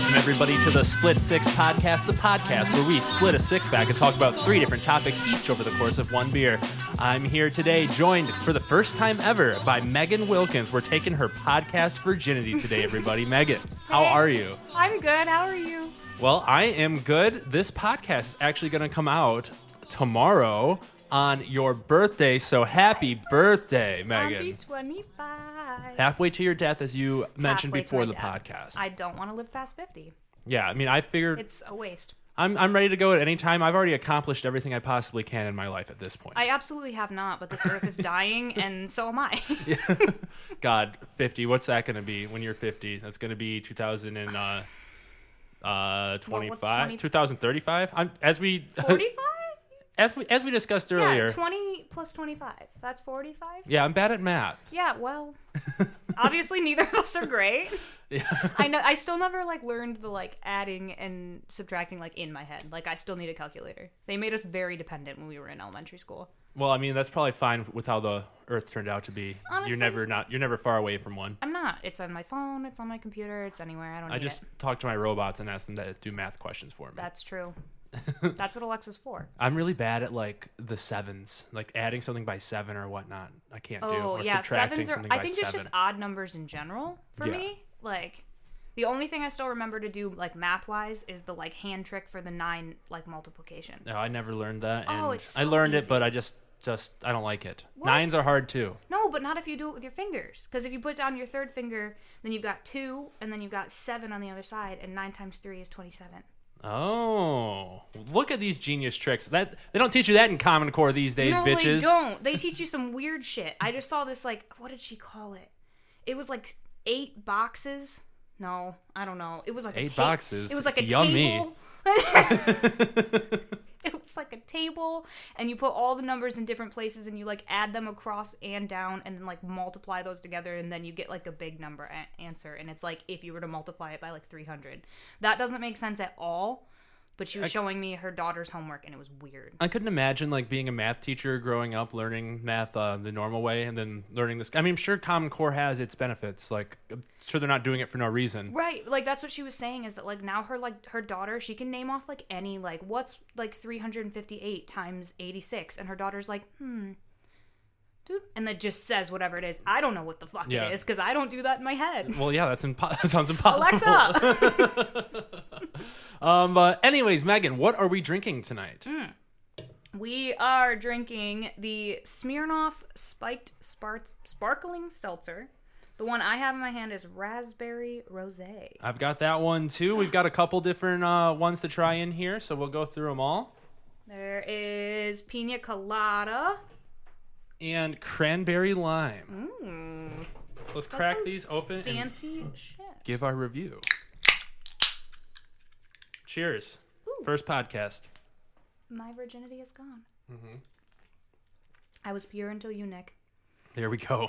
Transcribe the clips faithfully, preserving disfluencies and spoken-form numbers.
Welcome, everybody, to the Split Six Podcast, the podcast where we split a six-pack and talk about three different topics each over the course of one beer. I'm here today, joined for the first time ever by Megan Wilkins. We're taking her podcast virginity today, everybody. Megan, how are you? I'm good. How are you? Well, I am good. This podcast is actually going to come out tomorrow on your birthday, so happy birthday, Megan. Happy twenty-five. Halfway to your death, as you mentioned Halfway before the death. podcast. I don't want to live past fifty. Yeah, I mean, I figured... It's a waste. I'm I'm ready to go at any time. I've already accomplished everything I possibly can in my life at this point. I absolutely have not, but this earth is dying, and so am I. Yeah. God, fifty, what's that going to be when you're fifty? That's going to be two thousand twenty-five, two thousand thirty-five? I'm, as we... forty-five? As we, as we discussed earlier. Yeah, twenty plus twenty-five. That's forty-five? Yeah, I'm bad at math. Yeah, well, obviously neither of us are great. Yeah. I know. I still never, like, learned the, like, adding and subtracting, like, in my head. Like, I still need a calculator. They made us very dependent when we were in elementary school. Well, I mean, that's probably fine with how the earth turned out to be. Honestly, you're never not you're never far away from one. I'm not. It's on my phone, it's on my computer, it's anywhere. I don't know. I just it. talk to my robots and ask them to do math questions for me. That's true. That's what Alexa's for. I'm really bad at, like, the sevens, like adding something by seven or whatnot. I can't oh, do. Or yeah, subtracting sevens are, something I by think seven. It's just odd numbers in general for yeah. me. Like, the only thing I still remember to do, like, math wise is the, like, hand trick for the nine, like, multiplication. No, I never learned that. And oh, it's so I learned easy. it, but I just, just I don't like it. What? Nines are hard too. No, but not if you do it with your fingers. Because if you put down your third finger, then you've got two, and then you've got seven on the other side, and nine times three is twenty-seven. Oh, look at these genius tricks. That they don't teach you that in Common Core these days, no, bitches. No, they don't. They teach you some weird shit. I just saw this, like, what did she call it? It was like eight boxes. No, I don't know. It was like eight a ta- boxes. It was like a Yummy. table. It was like a table, and you put all the numbers in different places, and you, like, add them across and down, and then, like, multiply those together, and then you get, like, a big number a- answer, and it's like if you were to multiply it by, like, three hundred. That doesn't make sense at all, but she was I, showing me her daughter's homework, and it was weird. I couldn't imagine, like, being a math teacher growing up, learning math uh, the normal way, and then learning this. I mean, I'm sure Common Core has its benefits. Like, I'm sure they're not doing it for no reason. Right. Like, that's what she was saying, is that, like, now her, like, her daughter, she can name off, like, any, like, what's, like, three hundred fifty-eight times eighty-six, and her daughter's like, hmm. And that just says whatever it is. I don't know what the fuck yeah. it is, because I don't do that in my head. Well, yeah, that's impo- that sounds impossible. Alexa! um, uh, anyways, Megan, what are we drinking tonight? Mm. We are drinking the Smirnoff Spiked Spart- Sparkling Seltzer. The one I have in my hand is Raspberry Rosé. I've got that one, too. We've got a couple different uh, ones to try in here, so we'll go through them all. There is Pina Colada. And cranberry lime. Mm. Let's That's crack these open. Fancy and shit. Give our review. Cheers. Ooh. First podcast. My virginity is gone. Mm-hmm. I was pure until you, Nick. There we go.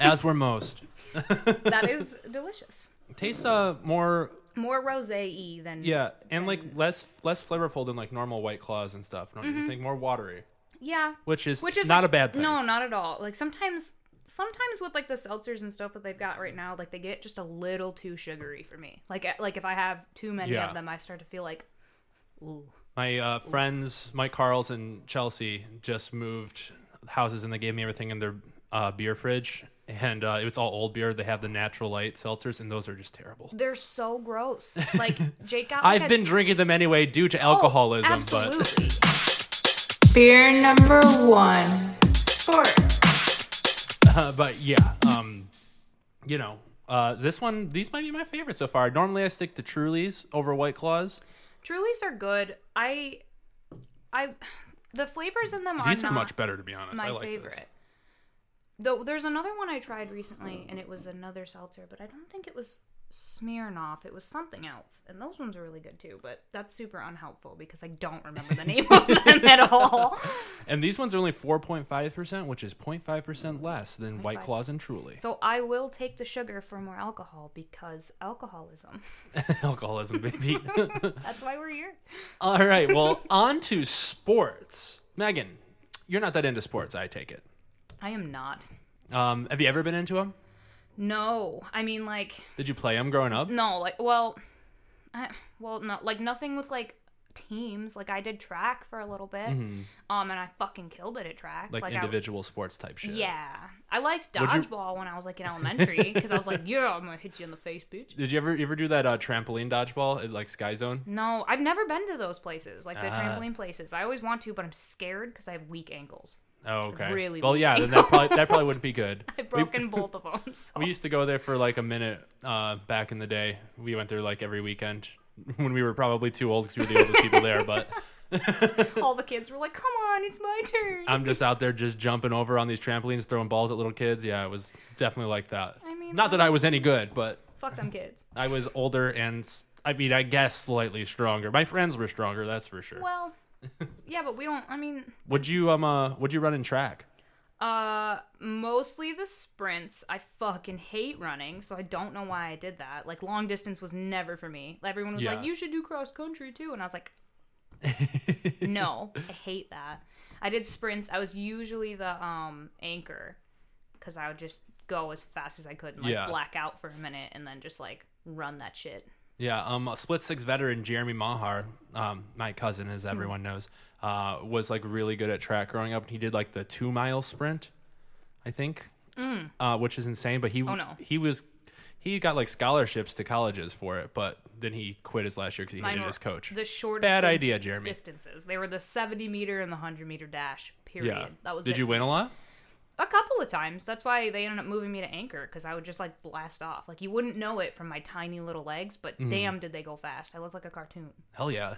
As were most. That is delicious. Tastes uh more more rosé-y than yeah, and than... like less less flavorful than, like, normal White Claws and stuff. Don't mm-hmm. you think? More watery. Yeah. Which is, Which is not a bad thing. No, not at all. Like, sometimes sometimes with, like, the seltzers and stuff that they've got right now, like, they get just a little too sugary for me. Like, like if I have too many yeah. of them, I start to feel like, ooh. My uh, ooh. friends, Mike Carls and Chelsea, just moved houses, and they gave me everything in their uh, beer fridge. And uh, it was all old beer. They have the natural light seltzers, and those are just terrible. They're so gross. Like, Jake got like I've a... been drinking them anyway due to alcoholism. Oh, absolutely. But... Beer number one, sports. Uh, but yeah, um, you know, uh, this one, these might be my favorite so far. Normally I stick to Trulies over White Claws. Trulies are good. I, I, the flavors in them are These are not much better, to be honest. My I like favorite. This. Though there's another one I tried recently, and it was another seltzer, but I don't think it was Smirnoff. It was something else, and those ones are really good too, but that's super unhelpful because I don't remember the name of them at all. And these ones are only four point five percent, which is zero point five percent less than White Claws and Truly. So I will take the sugar for more alcohol, because alcoholism. Alcoholism, baby. That's why we're here. All right, well, on to sports. Megan, you're not that into sports, I take it. I am not. Um, have you ever been into them? No, I mean, like... Did you play them growing up? No, like, well, I, well, no, like nothing with like teams. Like I did track for a little bit, mm-hmm. um, and I fucking killed it at track. Like, like individual I, sports type shit. Yeah, I liked dodgeball you... when I was like in elementary because I was like, yeah, I'm gonna hit you in the face, bitch. Did you ever you ever do that uh, trampoline dodgeball at like Sky Zone? No, I've never been to those places, like the uh... trampoline places. I always want to, but I'm scared because I have weak ankles. Oh, okay. Really well, yeah, then that probably, that probably wouldn't be good. I've broken we, both of them. So. We used to go there for like a minute uh, back in the day. We went there like every weekend when we were probably too old because we were the oldest people there. But all the kids were like, come on, it's my turn. I'm just out there just jumping over on these trampolines, throwing balls at little kids. Yeah, it was definitely like that. I mean, Not that I was any good, but... Fuck them kids. I was older and, I mean, I guess slightly stronger. My friends were stronger, that's for sure. Well... yeah, but we don't, I mean... Would you, um, uh, would you run in track? Uh, mostly the sprints. I fucking hate running, so I don't know why I did that. Like, long distance was never for me. Everyone was yeah. like, you should do cross country, too. And I was like, no, I hate that. I did sprints. I was usually the, um, anchor, because I would just go as fast as I could and, like, yeah. black out for a minute and then just, like, run that shit. Yeah, um, Split Six veteran Jeremy Mahar, um, my cousin, as everyone knows, uh, was like really good at track growing up. He did like the two mile sprint, I think, mm. uh, which is insane. But he oh, no. he was he got like scholarships to colleges for it, but then he quit his last year because he Mine hated his coach. The shortest bad idea, Jeremy. Distances. They were the seventy meter and the hundred meter dash. Period. Yeah. That was. Did it. You win a lot? A couple of times. That's why they ended up moving me to anchor, because I would just, like, blast off. Like, you wouldn't know it from my tiny little legs, but mm. damn did they go fast. I looked like a cartoon. Hell yeah.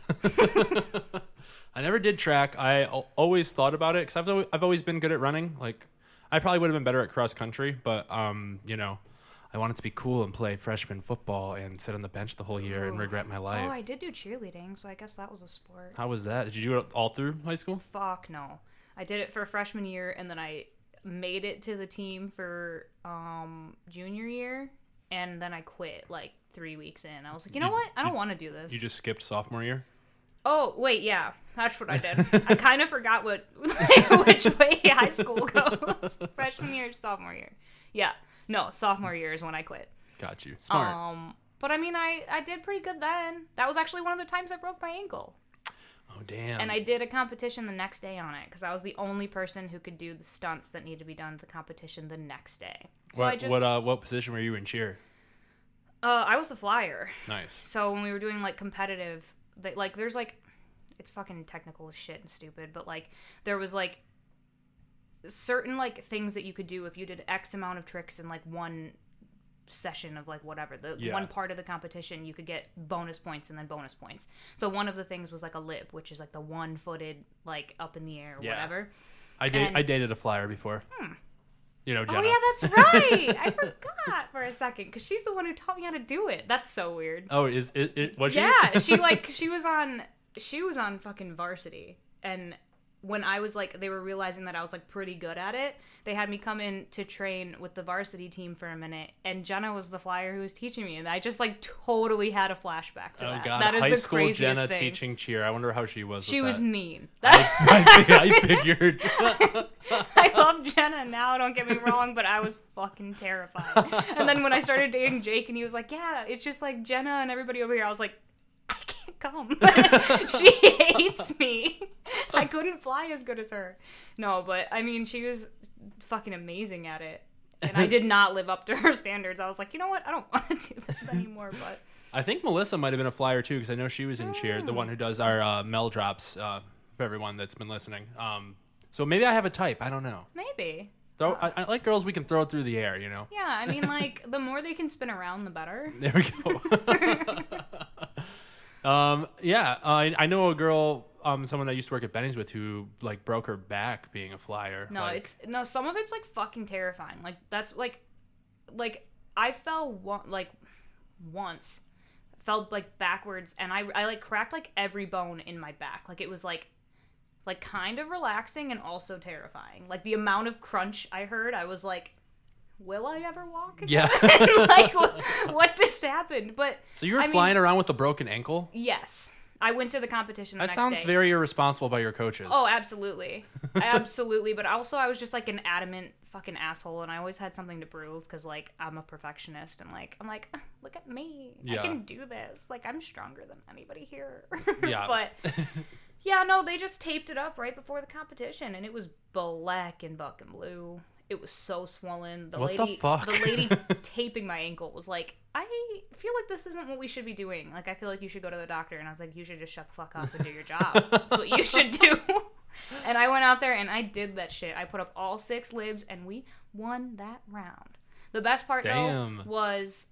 I never did track. I always thought about it, because I've, I've always been good at running. Like, I probably would have been better at cross country, but, um, you know, I wanted to be cool and play freshman football and sit on the bench the whole year Ooh. And regret my life. Oh, I did do cheerleading, so I guess that was a sport. How was that? Did you do it all through high school? Fuck, no. I did it for freshman year, and then I... made it to the team for um junior year, and then I quit like three weeks in. I was like, you know you, what? I don't want to do this. You just skipped sophomore year? Oh, wait, yeah. That's what I did. I kind of forgot what which way high school goes. Freshman year, sophomore year. Yeah. No, sophomore year is when I quit. Got you. Smart. Um, but I mean, I, I did pretty good then. That was actually one of the times I broke my ankle. Oh, damn. And I did a competition the next day on it, because I was the only person who could do the stunts that needed to be done at the competition the next day. So what I just, what, uh, what position were you in cheer? Uh, I was the flyer. Nice. So when we were doing, like, competitive, they, like, there's, like, it's fucking technical as shit and stupid, but, like, there was, like, certain, like, things that you could do if you did X amount of tricks in, like, one session of like whatever the yeah. one part of the competition, you could get bonus points and then bonus points. So one of the things was like a lip, which is like the one-footed like up in the air or yeah. whatever. I date, and, I dated a flyer before. Hmm. You know, Jenna. Oh yeah, that's right. I forgot for a second because she's the one who taught me how to do it. That's so weird. Oh, is it? it was she? Yeah, she like she was on she was on fucking varsity, and when I was like, they were realizing that I was like pretty good at it, they had me come in to train with the varsity team for a minute, and Jenna was the flyer who was teaching me, and I just like totally had a flashback to oh, that. God. That is High the school craziest Jenna thing. Teaching cheer. I wonder how she was. She with was that. Mean. That- I, I, I figured. I love Jenna now. Don't get me wrong, but I was fucking terrified. And then when I started dating Jake, and he was like, "Yeah, it's just like Jenna and everybody over here," I was like, come. She hates me. I couldn't fly as good as her. No, but I mean, she was fucking amazing at it, and I did not live up to her standards. I was like, you know what? I don't want to do this anymore. But I think Melissa might have been a flyer too, because I know she was in mm. cheer, the one who does our uh, Mel drops uh, for everyone that's been listening. Um, so maybe I have a type. I don't know. Maybe. Throw, I, I like girls we can throw through the air, you know? Yeah, I mean, like, the more they can spin around, the better. There we go. Um, yeah, uh, I, I know a girl, um, someone I used to work at Benny's with who, like, broke her back being a flyer. No, like, it's, no, some of it's, like, fucking terrifying. Like, that's, like, like, I fell, one, like, once, fell, like, backwards, and I, I, like, cracked, like, every bone in my back. Like, it was, like, like, kind of relaxing and also terrifying. Like, the amount of crunch I heard, I was, like... will I ever walk again? Yeah. Like, what, what just happened? But so you were I flying mean, around with a broken ankle? Yes. I went to the competition the that next day. That sounds very irresponsible by your coaches. Oh, absolutely. Absolutely. But also, I was just, like, an adamant fucking asshole, and I always had something to prove because, like, I'm a perfectionist, and, like, I'm like, look at me. Yeah. I can do this. Like, I'm stronger than anybody here. Yeah. But, yeah, no, they just taped it up right before the competition, and it was black and buck and blue. It was so swollen. The what lady, the fuck? The lady taping my ankle was like, I feel like this isn't what we should be doing. Like, I feel like you should go to the doctor. And I was like, you should just shut the fuck up and do your job. That's what you should do. And I went out there and I did that shit. I put up all six libs and we won that round. The best part, Damn. though, was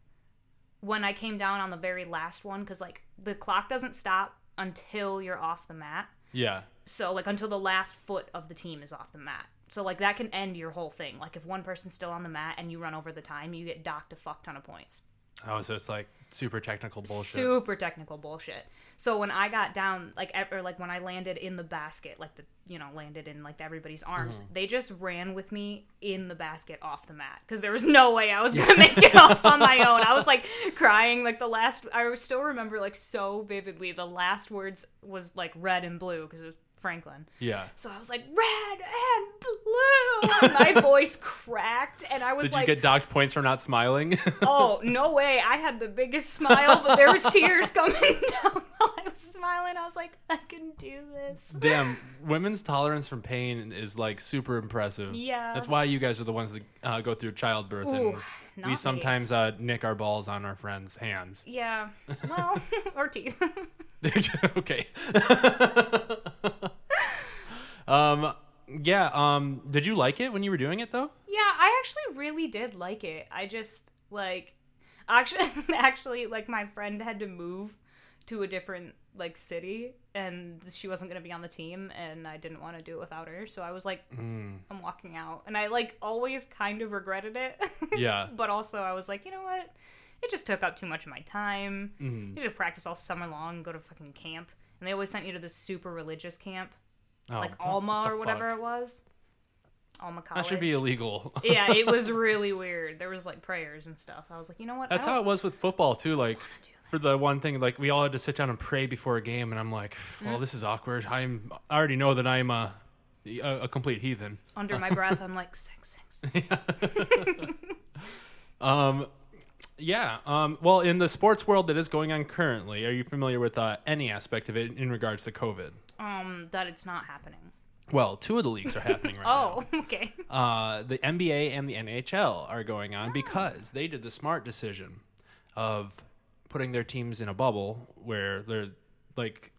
when I came down on the very last one. Because, like, the clock doesn't stop until you're off the mat. Yeah. So, like, until the last foot of the team is off the mat. So, like, that can end your whole thing. Like, if one person's still on the mat and you run over the time, you get docked a fuck ton of points. Oh, so it's, like, super technical bullshit. Super technical bullshit. So, when I got down, like, or, like, when I landed in the basket, like, the you know, landed in, like, everybody's arms, mm-hmm. they just ran with me in the basket off the mat. Because there was no way I was going to make it off on my own. I was, like, crying. Like, the last, I still remember, like, so vividly, the last words was, like, red and blue because it was Franklin. Yeah. So I was like, red and blue. And my voice cracked, and I was Did like, Did you get docked points for not smiling? Oh, no way. I had the biggest smile, but there was tears coming down while I was smiling. I was like, I can do this. Damn, women's tolerance from pain is, like, super impressive. Yeah. That's why you guys are the ones that uh, go through childbirth. Ooh, and we me. sometimes uh, nick our balls on our friends' hands. Yeah. Well, or teeth. Okay. um yeah um did you like it when you were doing it though? Yeah, I actually really did like it. I just like actually actually like my friend had to move to a different like city and she wasn't going to be on the team and I didn't want to do it without her, so I was like mm. I'm walking out, and I like always kind of regretted it. Yeah. But also I was like, you know what, it just took up too much of my time. Mm-hmm. You should practice all summer long and go to fucking camp. And they always sent you to this super religious camp. Oh, like Alma what or whatever fuck? It was. Alma College. That should be illegal. Yeah, it was really weird. There was like prayers and stuff. I was like, you know what? That's how it was with football too. Like for the one thing, like we all had to sit down and pray before a game. And I'm like, well, mm. this is awkward. I'm, I already know that I'm a, a, a complete heathen. Under my breath, I'm like, six, six, six. Yeah. um... Yeah. Um, well, in the sports world that is going on currently, are you familiar with uh, any aspect of it in regards to COVID? Um, that it's not happening. Well, two of the leagues are happening right oh, now. Oh, okay. Uh, the N B A and the N H L are going on oh. because they did the smart decision of putting their teams in a bubble where they're like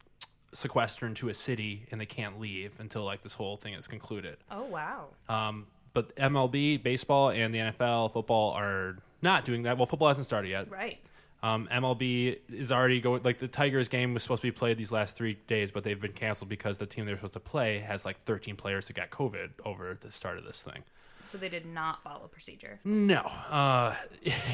sequestered into a city and they can't leave until like this whole thing is concluded. Oh, wow. Um, but M L B, baseball, and the N F L football are not doing that. Well, football hasn't started yet. Right. Um, M L B is already going, like the Tigers game was supposed to be played these last three days, but they've been canceled because the team they're supposed to play has like thirteen players that got COVID over the start of this thing. So they did not follow procedure. No. Uh,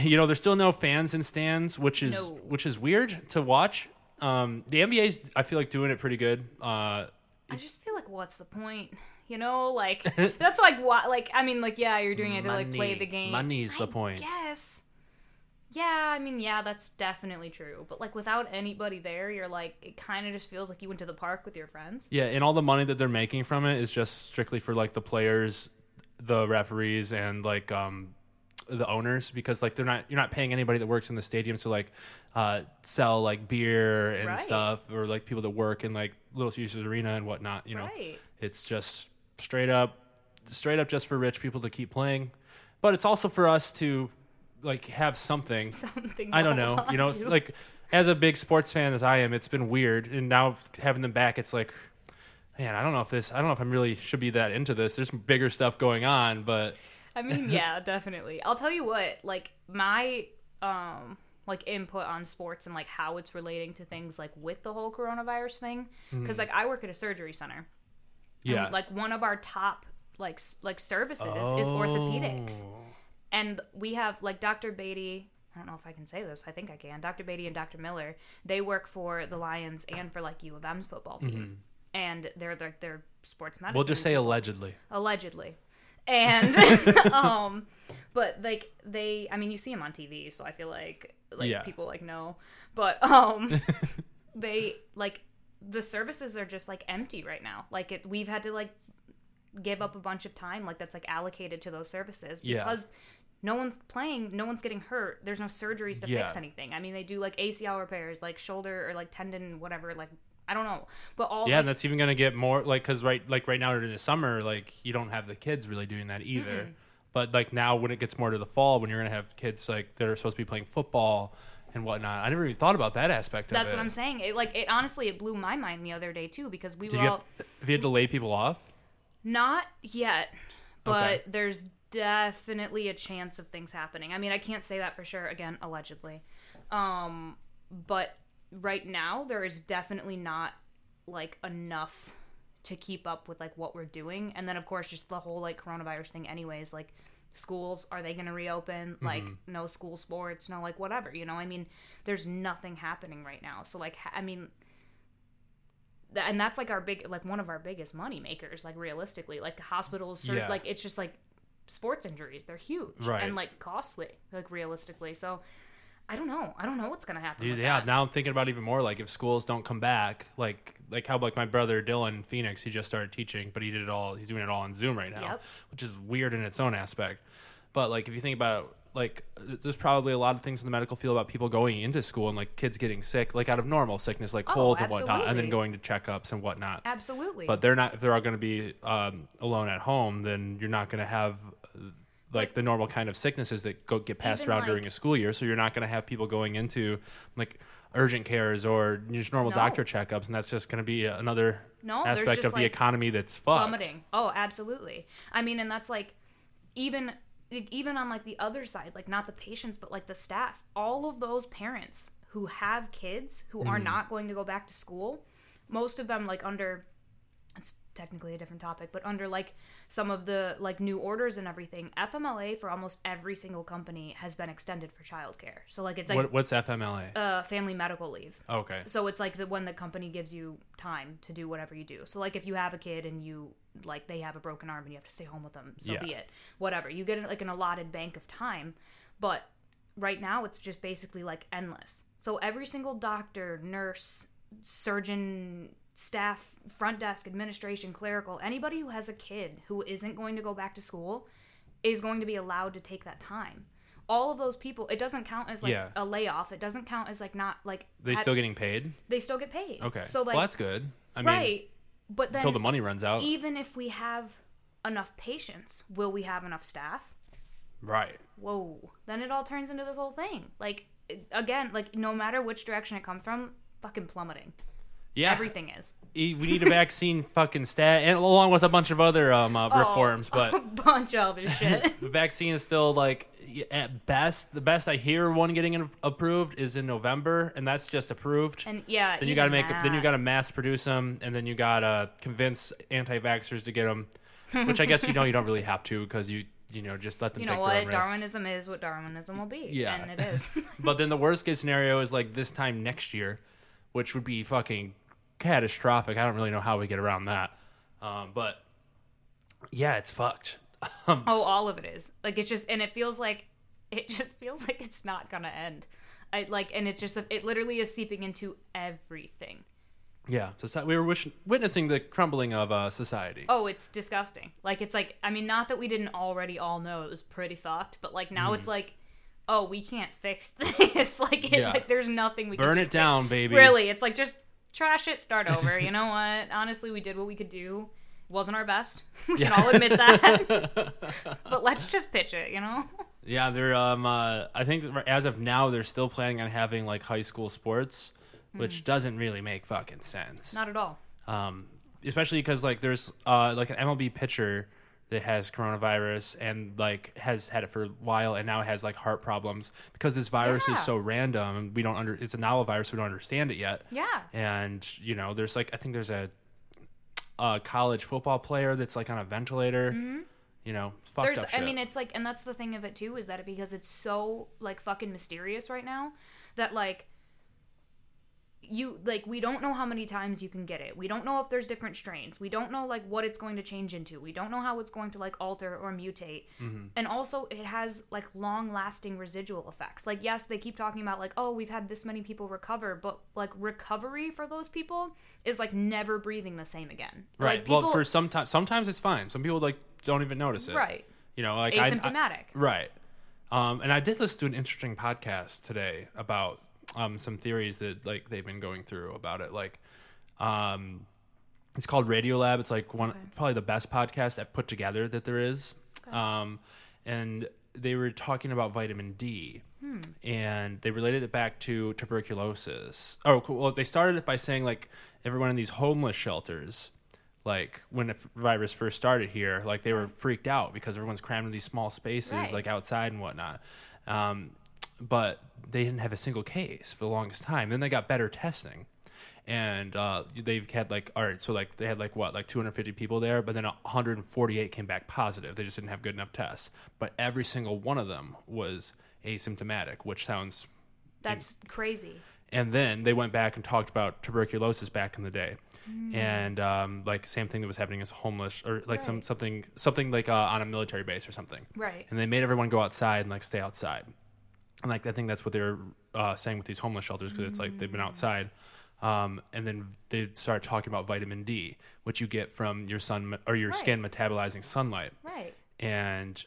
you know, there's still no fans in stands, which is, no. which is weird to watch. Um, the N B A's, I feel like doing it pretty good. Uh, I just feel like, what's the point? You know, like, that's like, what, like, I mean, like, yeah, you're doing it to, like, Money. play the game. Money's I the point. Yes. Yeah, I mean, yeah, that's definitely true. But, like, without anybody there, you're like, it kind of just feels like you went to the park with your friends. Yeah, and all the money that they're making from it is just strictly for, like, the players, the referees, and, like, um, the owners, because, like, they're not, you're not paying anybody that works in the stadium to, like, uh, sell, like, beer and right. stuff, or, like, people that work in, like, Little Caesars Arena and whatnot, you know? Right. It's just... Straight up, straight up just for rich people to keep playing. But it's also for us to, like, have something. Something. I don't know. You know, to. Like, as a big sports fan as I am, it's been weird. And now having them back, it's like, man, I don't know if this, I don't know if I really should be that into this. There's bigger stuff going on, but. I mean, yeah, definitely. I'll tell you what, like, my, um, like, input on sports and, like, how it's relating to things, like, with the whole coronavirus thing. Because, mm. like, I work at a surgery center. Yeah. And, like, one of our top, like, like services oh. is orthopedics. And we have, like, Doctor Beatty, I don't know if I can say this, I think I can, Doctor Beatty and Doctor Miller, they work for the Lions and for, like, U of M's football team. Mm-hmm. And they're, like, they're sports medicine. We'll just say allegedly. Allegedly. And, um, but, like, they, I mean, you see them on T V, so I feel like, like, yeah. people, like, know. But, um... they, like, the services are just, like, empty right now. Like, it, we've had to, like, give up a bunch of time, like, that's, like, allocated to those services. Because yeah. no one's playing, no one's getting hurt. There's no surgeries to yeah. fix anything. I mean, they do, like, A C L repairs, like, shoulder or, like, tendon, whatever, like, I don't know. But all Yeah, like, and that's even going to get more, like, because right, like, right now during the summer, like, you don't have the kids really doing that either. Mm-mm. But, like, now when it gets more to the fall, when you're going to have kids, like, that are supposed to be playing football and whatnot. I never even thought about that aspect of it. That's what I'm saying. It, like, it honestly, it blew my mind the other day, too, because we Did were you all... Have, have you had to lay people off? Not yet, but okay. there's definitely a chance of things happening. I mean, I can't say that for sure. Again, allegedly. Um, but right now, there is definitely not, like, enough to keep up with, like, what we're doing. And then, of course, just the whole, like, coronavirus thing anyways, like... Schools, are they going to reopen? Like, mm-hmm. no school sports, no, like, whatever, you know? I mean, there's nothing happening right now. So, like, I mean, th- and that's, like, our big, like, one of our biggest money makers, like, realistically. Like, hospitals, yeah. like, it's just, like, sports injuries. They're huge. Right. And, like, costly, like, realistically. So, I don't know. I don't know what's going to happen. Dude, yeah, that. Now I'm thinking about even more, like, if schools don't come back, like, like how, like, my brother Dylan Phoenix, he just started teaching, but he did it all, he's doing it all on Zoom right now, yep. which is weird in its own aspect. But, like, if you think about, like, there's probably a lot of things in the medical field about people going into school and, like, kids getting sick, like, out of normal sickness, like, oh, colds absolutely. and whatnot, and then going to checkups and whatnot. Absolutely. But they're not, if they're all going to be um, alone at home, then you're not going to have... like the normal kind of sicknesses that go get passed Even around like, during a school year. So you're not going to have people going into like urgent cares or just normal no. doctor checkups. And that's just going to be another no, aspect of like the economy that's fucked. Plummeting. Oh, absolutely. I mean, and that's like, even, even on like the other side, like not the patients, but like the staff, all of those parents who have kids who mm. are not going to go back to school, most of them like under, it's technically a different topic, but under like some of the like new orders and everything, F M L A for almost every single company has been extended for childcare. So like it's like what, what's F M L A? Uh, family medical leave. Okay. So it's like the one the company gives you time to do whatever you do. So like if you have a kid and you like they have a broken arm and you have to stay home with them, so yeah. be it. Whatever, you get like an allotted bank of time, but right now it's just basically like endless. So every single doctor, nurse, surgeon, staff, front desk, administration, clerical, anybody who has a kid who isn't going to go back to school is going to be allowed to take that time. All of those people, it doesn't count as like yeah. a layoff. It doesn't count as like not like they at, still getting paid. They still get paid. Okay, so like well, that's good. I right, mean, but then until the money runs out, even if we have enough patients, will we have enough staff? Right. Whoa. Then it all turns into this whole thing. Like again, like no matter which direction it comes from, fucking plummeting. Yeah, everything is. We need a vaccine, fucking stat, and along with a bunch of other um uh, reforms, oh, but a bunch of other shit. The vaccine is still like at best. The best I hear one getting in, approved is in November, and that's just approved. And yeah, then you got to make. That. Then you got to mass produce them, and then you got to convince anti-vaxxers to get them, which I guess you know you don't really have to because you. You know, just let them you take know, their own risks. Darwinism is what Darwinism will be. Yeah. And it is. But then the worst case scenario is like this time next year, which would be fucking catastrophic. I don't really know how we get around that. Um, but yeah, it's fucked. Um, oh, all of it is. Like it's just, and it feels like, it just feels like it's not going to end. I like, and it's just, it literally is seeping into everything. Yeah, so we were wish- witnessing the crumbling of uh, society. Oh, it's disgusting. Like, it's like, I mean, not that we didn't already all know it was pretty fucked, but, like, now mm. it's like, oh, we can't fix this. like, it, yeah. like, there's nothing we Burn can do. Burn it down, baby. Really, it's like, just trash it, start over. You know what? Honestly, we did what we could do. It wasn't our best. we yeah. can all admit that. But let's just pitch it, you know? Yeah, they're, um, uh, I think as of now, they're still planning on having, like, high school sports. Which doesn't really make fucking sense. Not at all. Um, especially because like there's uh, like an M L B pitcher that has coronavirus and like has had it for a while and now has like heart problems because this virus yeah. is so random. We don't under it's a novel virus. So we don't understand it yet. Yeah. And you know there's like I think there's a, a college football player that's like on a ventilator. Mm-hmm. You know, fucked there's, up shit. I mean, it's like, and that's the thing of it too is that it, because it's so like fucking mysterious right now that like. you, like, we don't know how many times you can get it. We don't know if there's different strains. We don't know, like, what it's going to change into. We don't know how it's going to, like, alter or mutate. Mm-hmm. And also, it has, like, long-lasting residual effects. Like, yes, they keep talking about, like, oh, we've had this many people recover, but, like, recovery for those people is, like, never breathing the same again. Right. Like, people, well, for some time, sometimes it's fine. Some people, like, don't even notice it. Right. You know, like, asymptomatic. I, I, right. Um, and I did listen to an interesting podcast today about um, some theories that, like, they've been going through about it. Like, um, it's called Radiolab. It's, like, one okay. probably the best podcast that put together that there is. Okay. Um, and they were talking about vitamin D, hmm. and they related it back to tuberculosis. Oh, cool. Well, they started it by saying, like, everyone in these homeless shelters, like, when the virus first started here, like, they were freaked out because everyone's crammed in these small spaces, right. like, outside and whatnot. Um, but they didn't have a single case for the longest time. Then they got better testing. And uh, they've had, like, all right, so, like, they had, like, what, like, two hundred fifty people there, but then one hundred forty-eight came back positive. They just didn't have good enough tests. But every single one of them was asymptomatic, which sounds... That's inc- crazy. And then they went back and talked about tuberculosis back in the day, mm. and um, like same thing that was happening as homeless or like right. some something something like uh, on a military base or something. Right. And they made everyone go outside and like stay outside, and like I think that's what they were uh, saying with these homeless shelters because mm. it's like they've been outside, um, and then they started talking about vitamin D, which you get from your sun or your right. skin metabolizing sunlight. Right. And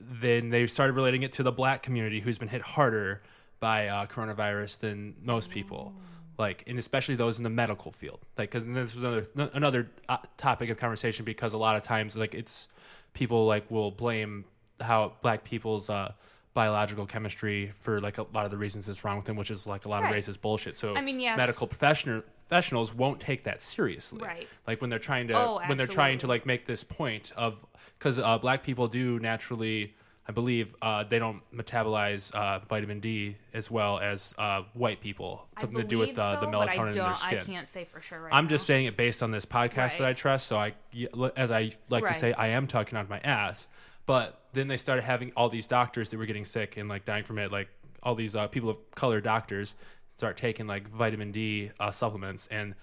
then they started relating it to the Black community who's been hit harder by uh, coronavirus than most people, like, and especially those in the medical field, like, because this was another another topic of conversation because a lot of times, like, it's people like will blame how Black people's uh, biological chemistry for like a lot of the reasons that's wrong with them, which is like a lot right. of racist bullshit. So I mean, yes. medical profession- professionals won't take that seriously, right? Like when they're trying to oh, when they're trying to like make this point of because uh, Black people do naturally. I believe uh, they don't metabolize uh, vitamin D as well as uh, white people. Something to do with uh, so, the melatonin in their skin. I can't say for sure right I'm now. just saying it based on this podcast right. that I trust. So I, as I like right. to say, I am talking out of my ass. But then they started having all these doctors that were getting sick and like dying from it. Like all these uh, people of color doctors start taking like vitamin D uh, supplements, and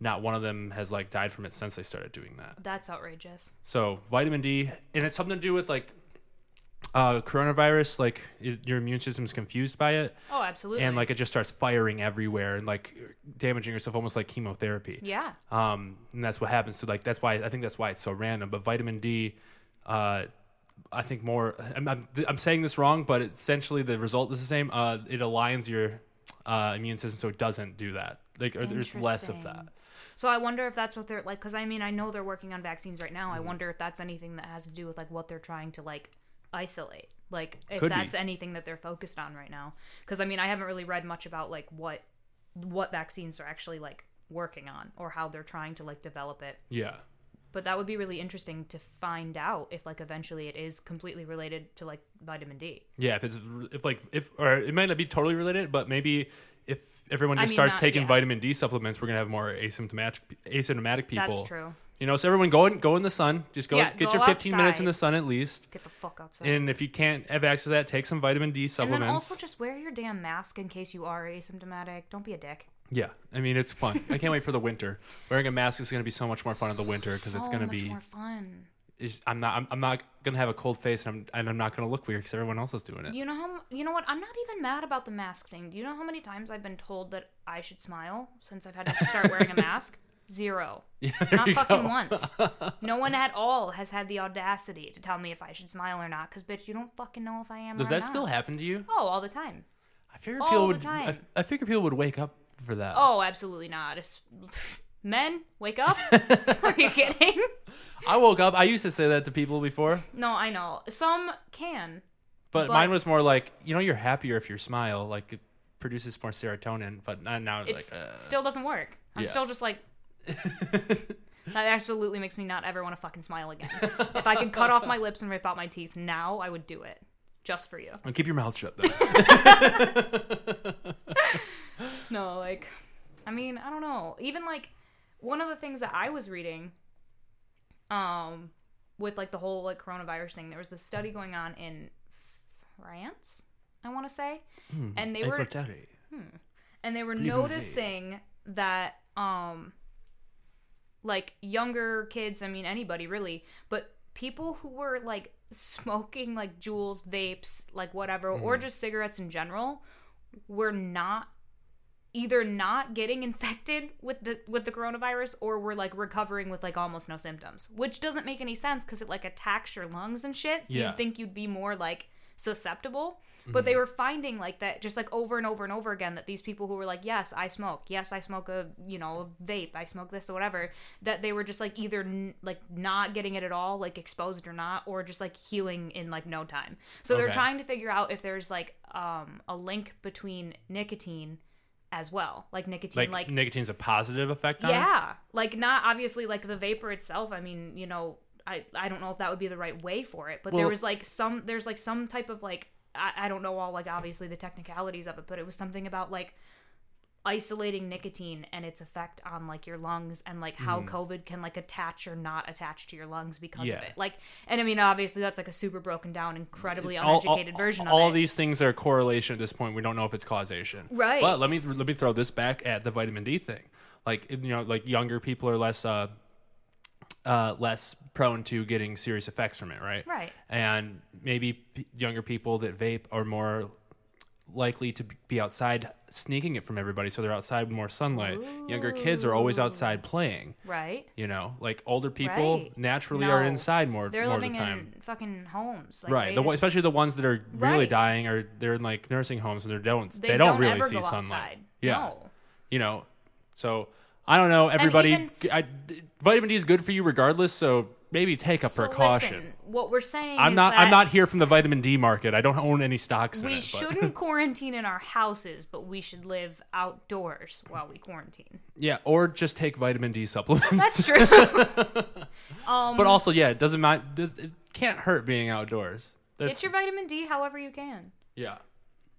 not one of them has like died from it since they started doing that. That's outrageous. So vitamin D, and it's something to do with like. Uh, coronavirus, like it, your immune system's confused by it. Oh, absolutely. And like it just starts firing everywhere and like damaging yourself almost like chemotherapy. Yeah. Um, and that's what happens. So like that's why I think that's why it's so random. But vitamin D, uh, I think more. I'm, I'm I'm saying this wrong, but essentially the result is the same. Uh, it aligns your uh immune system so it doesn't do that. Like or there's less of that. So I wonder if that's what they're like. Because I mean I know they're working on vaccines right now. Mm-hmm. I wonder if that's anything that has to do with like what they're trying to like. isolate like if Could that's be. anything that they're focused on right now because I mean I haven't really read much about like what what vaccines are actually like working on or how they're trying to like develop it. Yeah, but that would be really interesting to find out if like eventually it is completely related to like vitamin D. Yeah, if it's if like if or it might not be totally related, but maybe if everyone just I mean, starts not, taking yeah. vitamin D supplements, we're gonna have more asymptomatic asymptomatic people. That's true. You know, so everyone go in, go in the sun. Just go yeah, get go your fifteen outside. Minutes in the sun at least. Get the fuck outside. And if you can't have access to that, take some vitamin D supplements. And then also just wear your damn mask in case you are asymptomatic. Don't be a dick. Yeah, I mean it's fun. I can't wait for the winter. Wearing a mask is going to be so much more fun in the winter because so it's going to be more fun. It's, I'm not. I'm, I'm not going to have a cold face, and I'm, and I'm not going to look weird because everyone else is doing it. You know how? You know what? I'm not even mad about the mask thing. Do you know how many times I've been told that I should smile since I've had to start wearing a mask? Zero. Yeah, not fucking go. Once. No one at all has had the audacity to tell me if I should smile or not, because, bitch, you don't fucking know if I am Does or not. Does that still happen to you? Oh, all the time. I figure all people would, I, I figure people would wake up for that. Oh, absolutely not. It's, men, wake up? Are you kidding? I woke up. I used to say that to people before. No, I know. Some can. But, but mine was more like, you know, you're happier if you smile. Like, it produces more serotonin, but now it's like... It uh, still doesn't work. I'm yeah. still just like... That absolutely makes me not ever want to fucking smile again. If I could cut off my lips and rip out my teeth now, I would do it just for you. And keep your mouth shut though. No, like, I mean, I don't know. Even like one of the things that I was reading, um, with like the whole like coronavirus thing, there was this study going on in France, I want to say, mm, and they were. Hmm. and they were noticing that um like younger kids, I mean anybody really, but people who were like smoking like Juuls, vapes, like whatever, mm. or just cigarettes in general, were not either not getting infected with the with the coronavirus, or were like recovering with like almost no symptoms, which doesn't make any sense because it like attacks your lungs and shit, so yeah. you'd think you'd be more like susceptible, but mm-hmm. they were finding like that just like over and over and over again, that these people who were like, yes I smoke, yes I smoke a, you know, a vape, I smoke this or whatever, that they were just like either n- like not getting it at all, like exposed or not, or just like healing in like no time. So okay. they're trying to figure out if there's like um a link between nicotine as well, like nicotine like, like nicotine's a positive effect on yeah it? Like not obviously like the vapor itself, I mean, you know, I, I don't know if that would be the right way for it, but well, there was like some, there's like some type of like, I, I don't know all like obviously the technicalities of it, but it was something about like isolating nicotine and its effect on like your lungs, and like how mm. COVID can like attach or not attach to your lungs because yeah. of it. Like, and I mean, obviously that's like a super broken down, incredibly uneducated all, all, version of all it. All these things are correlation at this point. We don't know if it's causation. Right. But let me, let me throw this back at the vitamin D thing. Like, you know, like younger people are less, uh, Uh, less prone to getting serious effects from it, right? Right. And maybe p- younger people that vape are more likely to be outside sneaking it from everybody, so they're outside with more sunlight. Ooh. Younger kids are always outside playing. Right. You know, like older people right. naturally no. are inside more, they're more of the time. They're living in fucking homes. Like, right. The, just... Especially the ones that are really right. dying, or they're in like nursing homes, and they don't, they, they don't, don't really see sunlight. Outside. Yeah. No. You know, so... I don't know, everybody. Even, I, vitamin D is good for you regardless, so maybe take a so precaution. Listen, what we're saying I'm is not, that... I'm not here from the vitamin D market. I don't own any stocks in it. We shouldn't quarantine in our houses, but we should live outdoors while we quarantine. Yeah, or just take vitamin D supplements. That's true. um, but also, yeah, it doesn't matter. It can't hurt being outdoors. That's, get your vitamin D however you can. Yeah.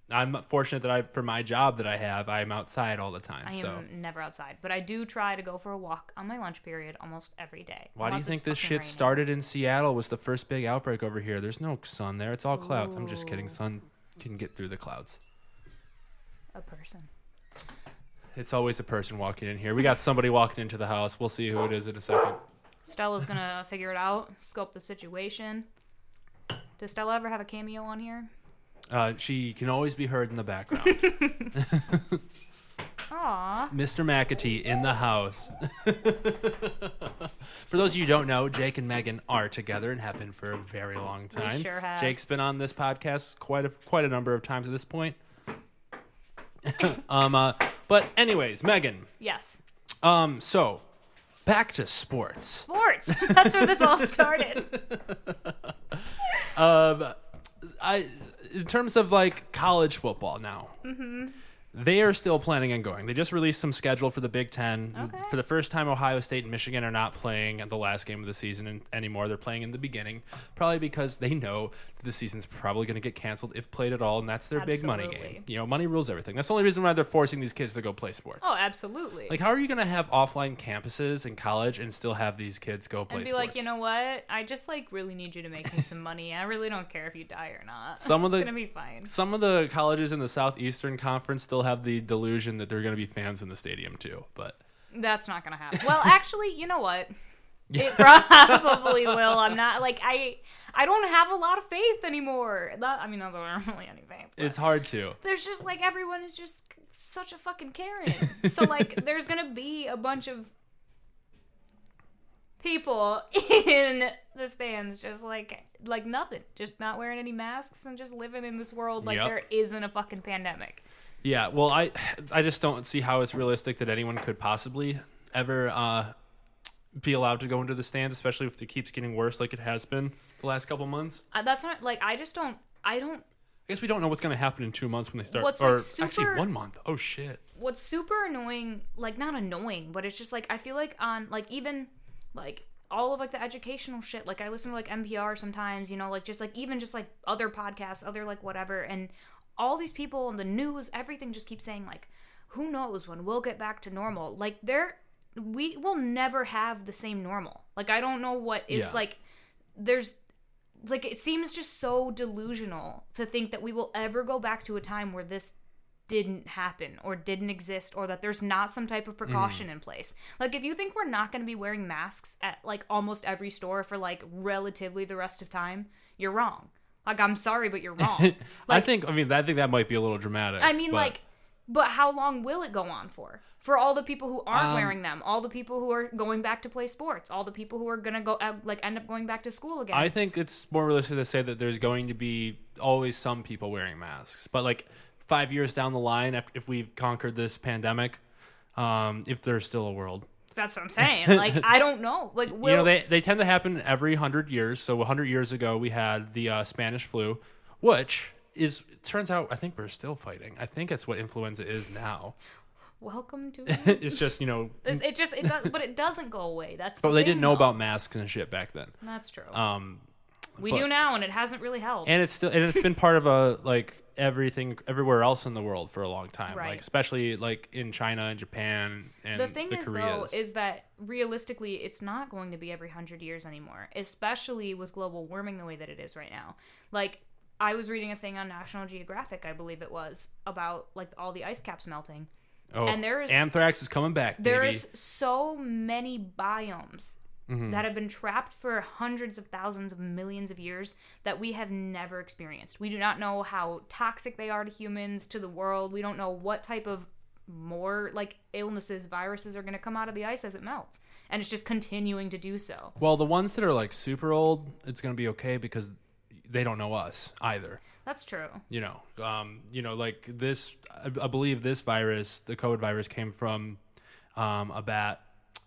I'm fortunate that I, for my job that I have, I'm outside all the time. I am so. never outside, but I do try to go for a walk on my lunch period almost every day. Why do you think this shit raining. started in Seattle? Was the first big outbreak over here? There's no sun there; it's all clouds. Ooh. I'm just kidding. Sun can get through the clouds. A person. It's always a person walking in here. We got somebody walking into the house. We'll see who it is in a second. Stella's gonna figure it out, scope the situation. Does Stella ever have a cameo on here? Uh, she can always be heard in the background. Aww. Mister McAtee in the house. For those of you who don't know, Jake and Megan are together and have been for a very long time. We sure have. Jake's been on this podcast quite a quite a number of times at this point. um, uh, but anyways, Megan. Yes. Um. So, back to sports. Sports. That's where this all started. um, I. In terms of like college football now, mm-hmm. they are still planning on going. They just released some schedule for the Big Ten. Okay. For the first time, Ohio State and Michigan are not playing at the last game of the season anymore. They're playing in the beginning, probably because they know that the season's probably going to get canceled if played at all, and that's their absolutely. big money game. You know, money rules everything. That's the only reason why they're forcing these kids to go play sports. Oh, absolutely. Like, how are you going to have offline campuses in college and still have these kids go play sports? And be sports? like, you know what? I just like really need you to make me some money. I really don't care if you die or not. Some of the, it's going to be fine. Some of the colleges in the Southeastern Conference still have the delusion that they're going to be fans in the stadium too, but that's not going to happen. Well, actually, you know what? It probably will. I'm not like I. I don't have a lot of faith anymore. Not, I mean, not that I don't really have any faith. It's hard to. There's just like everyone is just such a fucking Karen. So like, there's going to be a bunch of people in the stands just like like nothing, just not wearing any masks and just living in this world like yep. there isn't a fucking pandemic. Yeah, well, I I just don't see how it's realistic that anyone could possibly ever uh, be allowed to go into the stands, especially if it keeps getting worse like it has been the last couple months. Uh, that's not, like, I just don't, I don't. I guess we don't know what's going to happen in two months when they start, what's or like super, actually one month. Oh, shit. What's super annoying, like, not annoying, but it's just, like, I feel like on, like, even, like, all of, like, the educational shit, like, I listen to, like, N P R sometimes, you know, like, just, like, even just, like, other podcasts, other, like, whatever, and all these people in the news, everything just keeps saying, like, who knows when we'll get back to normal. Like, there, we will never have the same normal. Like, I don't know what is, yeah. like, there's, like, it seems just so delusional to think that we will ever go back to a time where this didn't happen or didn't exist, or that there's not some type of precaution mm. in place. Like, if you think we're not going to be wearing masks at, like, almost every store for, like, relatively the rest of time, you're wrong. Like, I'm sorry, but you're wrong. Like, I think, I mean, I think that might be a little dramatic. I mean, but... like, but how long will it go on for? For all the people who aren't um, wearing them, all the people who are going back to play sports, all the people who are going to go, uh, like, end up going back to school again. I think it's more realistic to say that there's going to be always some people wearing masks. But, like, five years down the line, if, if we've conquered this pandemic, um, if there's still a world. That's what I'm saying. Like, I don't know. Like, will... you know, they they tend to happen every hundred years. So hundred years ago, we had the uh, Spanish flu, which is it turns out I think we're still fighting. I think it's what influenza is now. Welcome to it's just you know it just it does, but it doesn't go away. That's but the they thing, didn't know though. About masks and shit back then. That's true. Um, we but, do now, and it hasn't really helped. And it's still and it's been part of a like everything everywhere else in the world for a long time, right. Like especially like in China and Japan and the thing the is Koreas. Though is that realistically it's not going to be every hundred years anymore, especially with global warming the way that it is right now. Like I was reading a thing on National Geographic, I believe it was, about like all the ice caps melting. Oh, and there is anthrax is coming back. There baby. Is so many biomes mm-hmm. that have been trapped for hundreds of thousands of millions of years that we have never experienced. We do not know how toxic they are to humans, to the world. We don't know what type of more like illnesses, viruses are going to come out of the ice as it melts. And it's just continuing to do so. Well, the ones that are like super old, it's going to be okay because they don't know us either. That's true. You know, um, you know, like this, I, I believe this virus, the COVID virus came from um, a bat.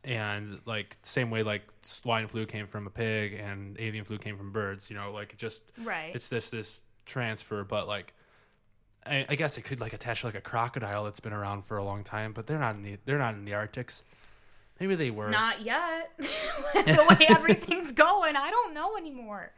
And like same way like swine flu came from a pig and avian flu came from birds, you know, like just right. It's this this transfer, but like I, I guess it could like attach like a crocodile that's been around for a long time, but they're not in the they're not in the Arctics. Maybe they were. Not yet. The way everything's going, I don't know anymore.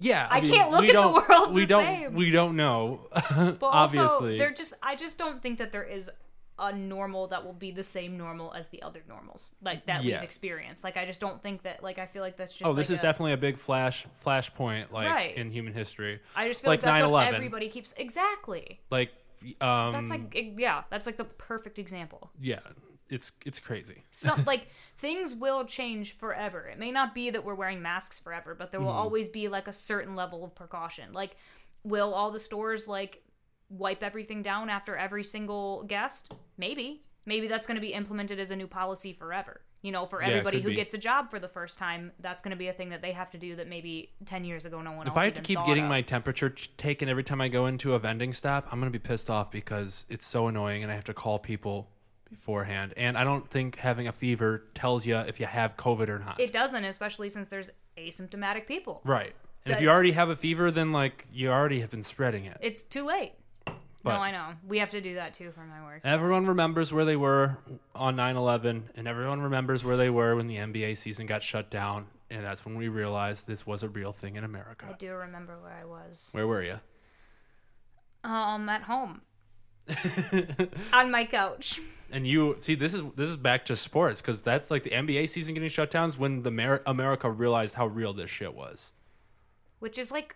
Yeah, I, I mean, can't look at the world. We the don't. Same. We don't know. But obviously, also, they're just. I just don't think that there is a normal that will be the same normal as the other normals like that yeah. we've experienced. Like I just don't think that like I feel like that's just oh this like is a, definitely a big flash flashpoint like right. in human history. I just feel like, like that's what everybody keeps exactly like um that's like it, yeah that's like the perfect example. Yeah, it's it's crazy. So like things will change forever. It may not be that we're wearing masks forever, but there will mm. always be like a certain level of precaution. Like will all the stores like wipe everything down after every single guest? Maybe. Maybe that's going to be implemented as a new policy forever. You know, for everybody yeah, who be. gets a job for the first time, that's going to be a thing that they have to do that maybe ten years ago no one if else If I have to keep getting of. my temperature taken every time I go into a vending stop, I'm going to be pissed off because it's so annoying and I have to call people beforehand. And I don't think having a fever tells you if you have COVID or not. It doesn't, especially since there's asymptomatic people. Right. And but, if you already have a fever, then like you already have been spreading it. It's too late. But no, I know. We have to do that, too, for my work. Everyone remembers where they were on nine eleven, and everyone remembers where they were when the N B A season got shut down, and that's when we realized this was a real thing in America. I do remember where I was. Where were you? Um, at home. On my couch. And you, see, this is this is back to sports, because that's like the N B A season getting shut down is when the Mer- America realized how real this shit was. Which is like...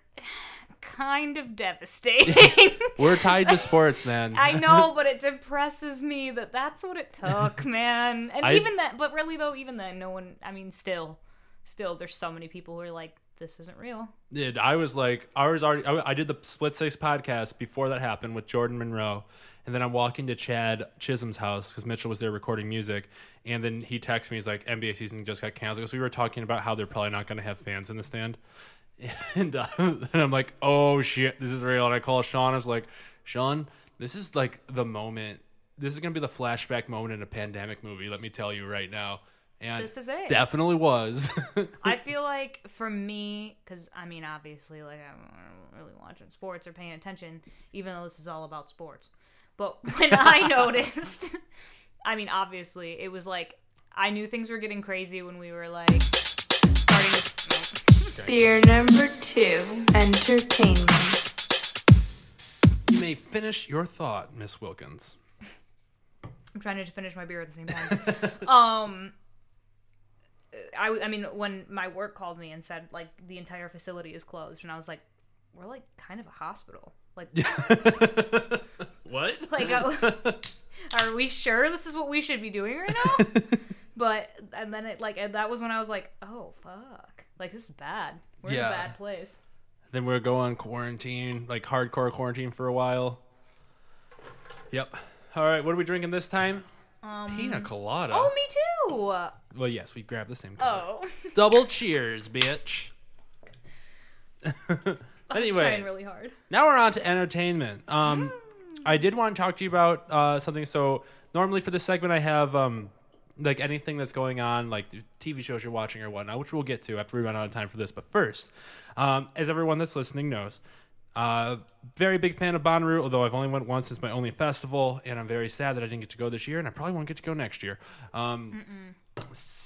kind of devastating. We're tied to sports, man. I know, but it depresses me that that's what it took, man. And I, even that, but really though, even then, no one, I mean, still, still, there's so many people who are like, this isn't real. Yeah, I was like, I was already, I, I did the Split Six podcast before that happened with Jordan Monroe. And then I'm walking to Chad Chisholm's house because Mitchell was there recording music. And then he texts me, he's like, N B A season just got canceled because we were talking about how they're probably not going to have fans in the stand. And, uh, and I'm like, oh shit, this is real. And I call Sean. I was like, Sean, this is like the moment. This is gonna be the flashback moment in a pandemic movie. Let me tell you right now. And this is it. Definitely was. I feel like for me, because I mean, obviously, like I'm really watching sports or paying attention, even though this is all about sports. But when I noticed, I mean, obviously, it was like I knew things were getting crazy when we were like starting to. Beer number two, entertainment. You may finish your thought, Miss Wilkins. I'm trying to finish my beer at the same time. um, I, I mean, when my work called me and said, like, the entire facility is closed, and I was like, we're, like, kind of a hospital. Like, What? Like, are we sure this is what we should be doing right now? But, and then it, like, and that was when I was like, oh, fuck. Like, this is bad. We're yeah. in a bad place. Then we're going quarantine, like, hardcore quarantine for a while. Yep. All right, what are we drinking this time? Um, Pina colada. Oh, me too. Well, yes, we grabbed the same color. Oh. Double cheers, bitch. Anyway, trying really hard. Now we're on to entertainment. Um, mm. I did want to talk to you about uh, something. So normally for this segment, I have um, like anything that's going on, like T V shows you're watching or whatnot, which we'll get to after we run out of time for this. But first, um, as everyone that's listening knows, uh, very big fan of Bonnaroo. Although I've only went once, it's my only festival, and I'm very sad that I didn't get to go this year, and I probably won't get to go next year. Um,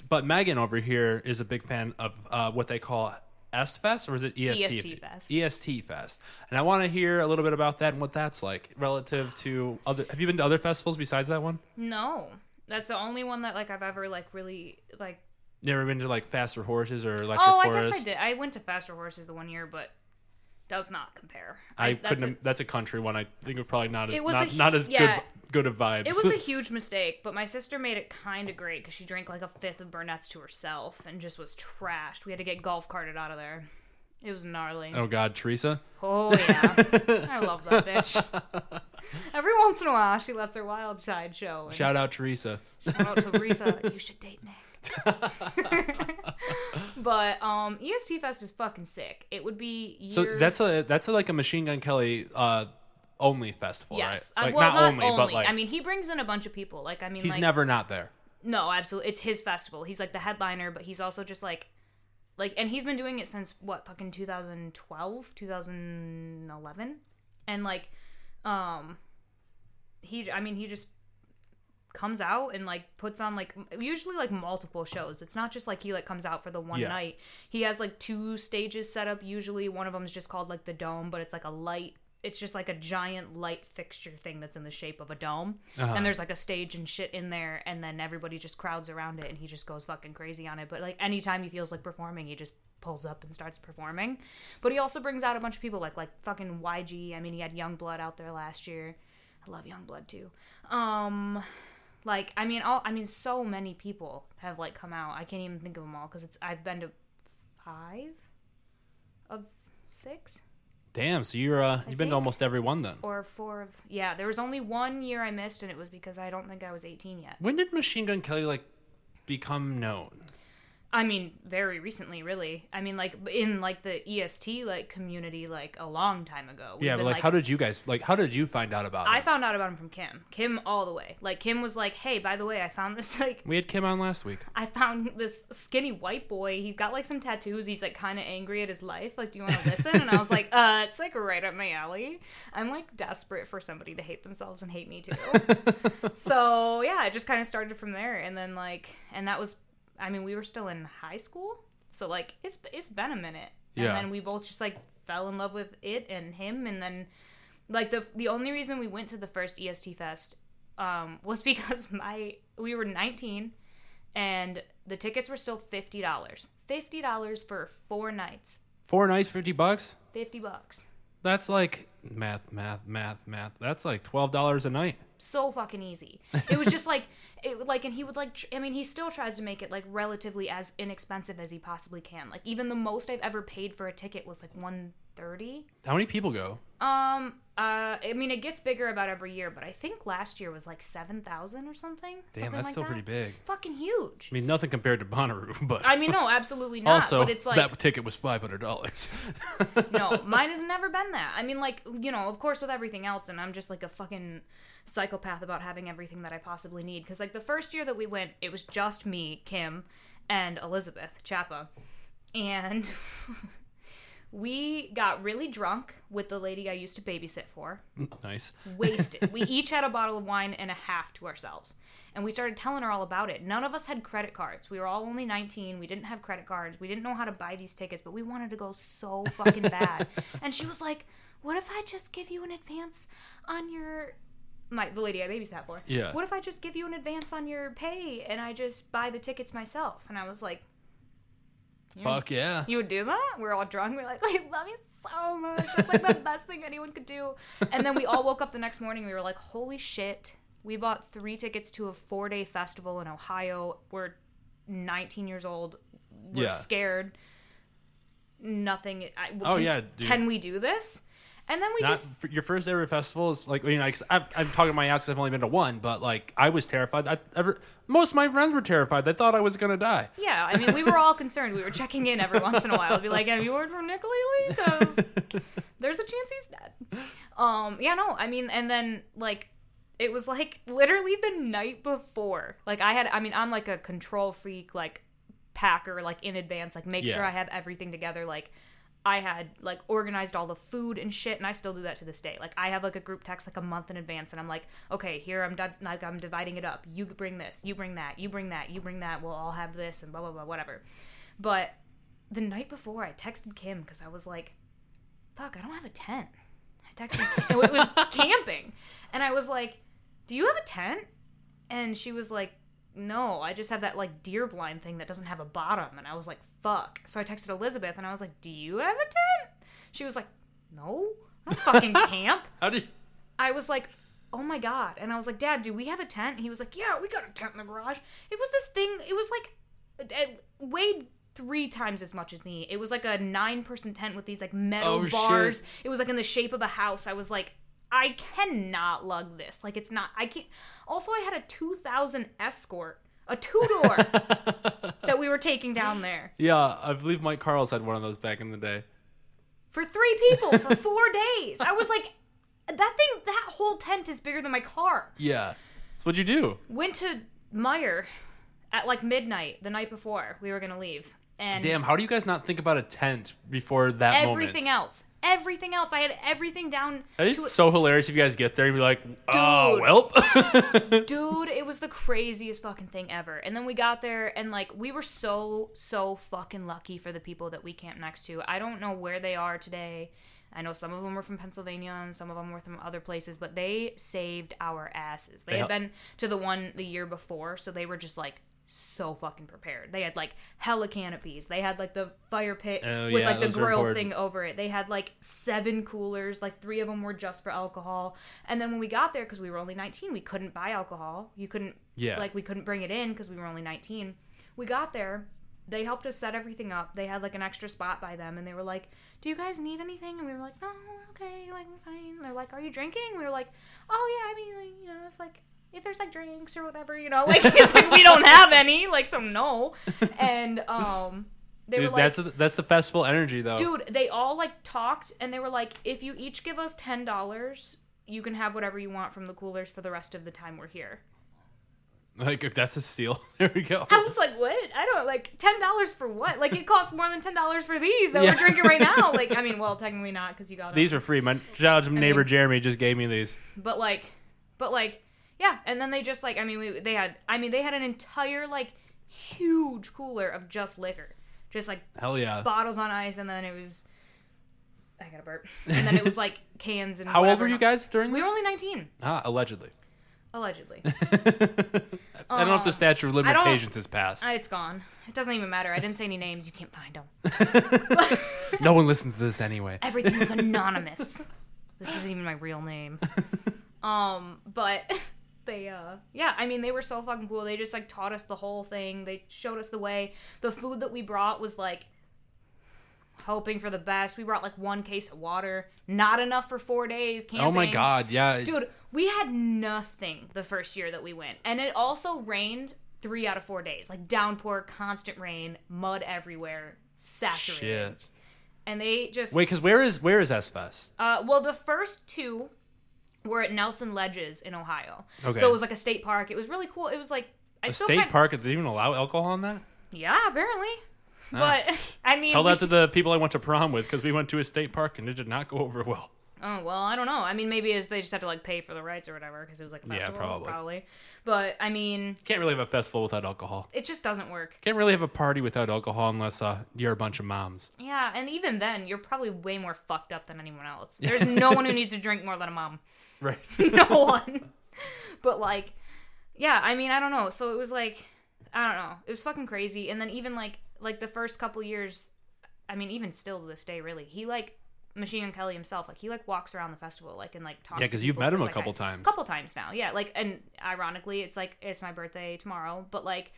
but Megan over here is a big fan of uh, what they call E S T Fest, or is it E S T? E S T Fest. E S T Fest. And I want to hear a little bit about that and what that's like relative to other... Have you been to other festivals besides that one? No. That's the only one that like I've ever like really... like. You ever been to like Faster Horses or Electric Forest? Oh, I Forest? guess I did. I went to Faster Horses the one year, but does not compare. I, I couldn't... That's a, that's a country one. I think it was probably not as, it was not, a, not as yeah, good, good of vibes. It was a huge mistake, but my sister made it kind of great because she drank like a fifth of Burnett's to herself and just was trashed. We had to get golf carted out of there. It was gnarly. Oh, God, Teresa? Oh, yeah. I love that bitch. Every once in a while, she lets her wild side show. And shout out Teresa. Shout out Teresa. You should date Nick. But um, E S T Fest is fucking sick. It would be years... So that's a that's a, like a Machine Gun Kelly uh, only festival, yes. right? Like, uh, well, not, not only, only, but like I mean, he brings in a bunch of people. Like I mean, he's like, never not there. No, absolutely, it's his festival. He's like the headliner, but he's also just like like, and he's been doing it since what fucking twenty twelve, twenty eleven, and like um, he I mean he just. comes out and like puts on like usually like multiple shows. It's not just like he like comes out for the one yeah. night. He has like two stages set up. Usually one of them is just called like the dome, but it's like a light. It's just like a giant light fixture thing that's in the shape of a dome. Uh-huh. And there's like a stage and shit in there, and then everybody just crowds around it, and he just goes fucking crazy on it. But like anytime he feels like performing, he just pulls up and starts performing. But he also brings out a bunch of people like like fucking Y G. I mean, he had Youngblood out there last year. I love Youngblood too. Um... Like, I mean, all I mean, so many people have, like, come out. I can't even think of them all, because it's I've been to five of six. Damn, so you're, uh, you've think. been to almost every one, then. Or four of, yeah, there was only one year I missed, and it was because I don't think I was eighteen yet. When did Machine Gun Kelly, like, become known? I mean, very recently, really. I mean, like, in, like, the E S T, like, community, like, a long time ago. We've yeah, but, like, like, how did you guys, like, how did you find out about it? I him? found out about him from Kim. Kim all the way. Like, Kim was like, hey, by the way, I found this, like... We had Kim on last week. I found this skinny white boy. He's got, like, some tattoos. He's, like, kind of angry at his life. Like, do you want to listen? And I was like, uh, it's, like, right up my alley. I'm, like, desperate for somebody to hate themselves and hate me, too. So, yeah, I just kind of started from there. And then, like, and that was... I mean, we were still in high school, so, like, it's it's been a minute. And yeah. then we both just, like, fell in love with it and him, and then, like, the the only reason we went to the first E S T Fest um, was because my we were nineteen, and the tickets were still fifty dollars. fifty dollars for four nights. Four nights, fifty bucks? fifty bucks. That's, like, math, math, math, math. That's, like, twelve dollars a night. So fucking easy. It was just like it like and he would like tr- I mean he still tries to make it like relatively as inexpensive as he possibly can. Like even the most I've ever paid for a ticket was like one thirty. How many people go? Um uh I mean it gets bigger about every year, but I think last year was like seven thousand or something. Damn, something that's like still that. pretty big. Fucking huge. I mean nothing compared to Bonnaroo, but I mean no, absolutely not. Also, but it's like that ticket was five hundred dollars. No, mine has never been that. I mean like, you know, of course with everything else, and I'm just like a fucking psychopath about having everything that I possibly need, because like the first year that we went it was just me, Kim, and Elizabeth Chapa, and we got really drunk with the lady I used to babysit for. Nice. Wasted. We each had a bottle of wine and a half to ourselves, and we started telling her all about it. None of us had credit cards. We were all only nineteen. We didn't have credit cards. We didn't know how to buy these tickets, but we wanted to go so fucking bad. And she was like, what if I just give you an advance on your My, the lady I babysat for. Yeah. What if I just give you an advance on your pay and I just buy the tickets myself? And I was like, You Fuck would, yeah. You would do that? We're all drunk. We're like, I love you so much. It's like the best thing anyone could do. And then we all woke up the next morning. We were like, holy shit. We bought three tickets to a four-day festival in Ohio. We're nineteen years old. We're yeah. scared. Nothing. I, well, oh, can, yeah, dude. Can we do this? And then we Not, just... Your first ever festival is like... I mean, like, I'm, I'm talking my ass. I've only been to one, but like I was terrified. I ever Most of my friends were terrified. They thought I was going to die. Yeah. I mean, we were all concerned. We were checking in every once in a while. We'd be like, have you heard from Nick lately? Because there's a chance he's dead. Um, yeah, no. I mean, and then like... It was like literally the night before. Like I had, I mean, I'm like a control freak, like packer, like in advance, like make yeah. sure I have everything together. Like I had like organized all the food and shit, and I still do that to this day. Like I have like a group text like a month in advance, and I'm like, okay, here I'm di- like I'm dividing it up. You bring this, you bring that, you bring that, you bring that. We'll all have this, and blah blah blah, whatever. But the night before, I texted Kim because I was like, fuck, I don't have a tent. I texted Kim. It was camping, and I was like, do you have a tent? And she was like, no, I just have that like deer blind thing that doesn't have a bottom. And I was like, fuck. So I texted Elizabeth and I was like, do you have a tent? She was like, no, I don't fucking camp. How did? I was like, oh my God. And I was like, Dad, do we have a tent? And he was like, yeah, we got a tent in the garage. It was this thing. It was like, it weighed three times as much as me. It was like a nine person tent with these like metal oh, bars. Shit. It was like in the shape of a house. I was like, I cannot lug this. Like, it's not... I can't... Also, I had a two thousand Escort. A two-door that we were taking down there. Yeah, I believe Mike Carl's had one of those back in the day. For three people, for four days. I was like, that thing... That whole tent is bigger than my car. Yeah. So what'd you do? Went to Meijer at, like, midnight the night before we were going to leave. And damn, how do you guys not think about a tent before that everything moment? Everything else. Everything else. I had everything down. It's to... so hilarious if you guys get there and be like, oh, welp. Dude, it was the craziest fucking thing ever. And then we got there and like we were so, so fucking lucky for the people that we camped next to. I don't know where they are today. I know some of them were from Pennsylvania and some of them were from other places, but they saved our asses. They, they had helped. Been to the one the year before, so they were just like, so fucking prepared. They had like hella canopies. They had like the fire pit oh, with yeah, like the grill thing over it. They had like seven coolers. Like three of them were just for alcohol. And then when we got there, because we were only nineteen, we couldn't buy alcohol. You couldn't, yeah. like we couldn't bring it in because we were only nineteen. We got there. They helped us set everything up. They had like an extra spot by them, and they were like, "Do you guys need anything?" And we were like, "No, okay, like we're fine." And they're like, "Are you drinking?" And we were like, "Oh yeah, I mean, like, you know, if like." If there's, like, drinks or whatever, you know, like, it's like, we don't have any, like, so no. And, um, they dude, were like... That's, a, that's the festival energy, though. Dude, they all, like, talked, and they were like, if you each give us ten dollars, you can have whatever you want from the coolers for the rest of the time we're here. Like, if that's a steal, there we go. I was like, what? I don't, like, ten dollars for what? Like, it costs more than ten dollars for these that yeah. we're drinking right now. Like, I mean, well, technically not, because you got them. These are free. My shout out to neighbor mean, Jeremy just gave me these. But, like, but, like... Yeah, and then they just, like, I mean, we, they had, I mean, they had an entire, like, huge cooler of just liquor. Just, like, hell yeah. bottles on ice, and then it was, I gotta burp. And then it was, like, cans and how whatever. Old were you guys during we this? We were only nineteen. Ah, allegedly. Allegedly. I don't know if the statute of limitations has passed. It's gone. It doesn't even matter. I didn't say any names. You can't find them. No one listens to this anyway. Everything is anonymous. This isn't even my real name. Um, but... They, uh, yeah, I mean, they were so fucking cool. They just, like, taught us the whole thing. They showed us the way. The food that we brought was, like, hoping for the best. We brought, like, one case of water. Not enough for four days camping. Oh, my God, yeah. Dude, we had nothing the first year that we went. And it also rained three out of four days. Like, downpour, constant rain, mud everywhere, saturated. Shit. And they just... Wait, because where is, where is S-Fest? Uh, well, the first two... We're at Nelson Ledges in Ohio. Okay. So it was like a state park. It was really cool. It was like... I a still state kinda... park? Did they even allow alcohol in that? Yeah, apparently. Ah. But, I mean... Tell that to the people I went to prom with, because we went to a state park and it did not go over well. Oh, well, I don't know. I mean, maybe they just had to, like, pay for the rights or whatever, because it was like a festival. Yeah, probably. probably. But, I mean... Can't really have a festival without alcohol. It just doesn't work. Can't really have a party without alcohol unless uh, you're a bunch of moms. Yeah, and even then, you're probably way more fucked up than anyone else. There's no one who needs to drink more than a mom. Right. No one. But, like, yeah, I mean, I don't know. So it was, like, I don't know. It was fucking crazy. And then even, like, like the first couple years, I mean, even still to this day, really, he like Machine Gun Kelly himself, like he like walks around the festival, like and like talks. Yeah, because you've met him a couple times. A couple times now, yeah. Like, and ironically, it's like it's my birthday tomorrow, but like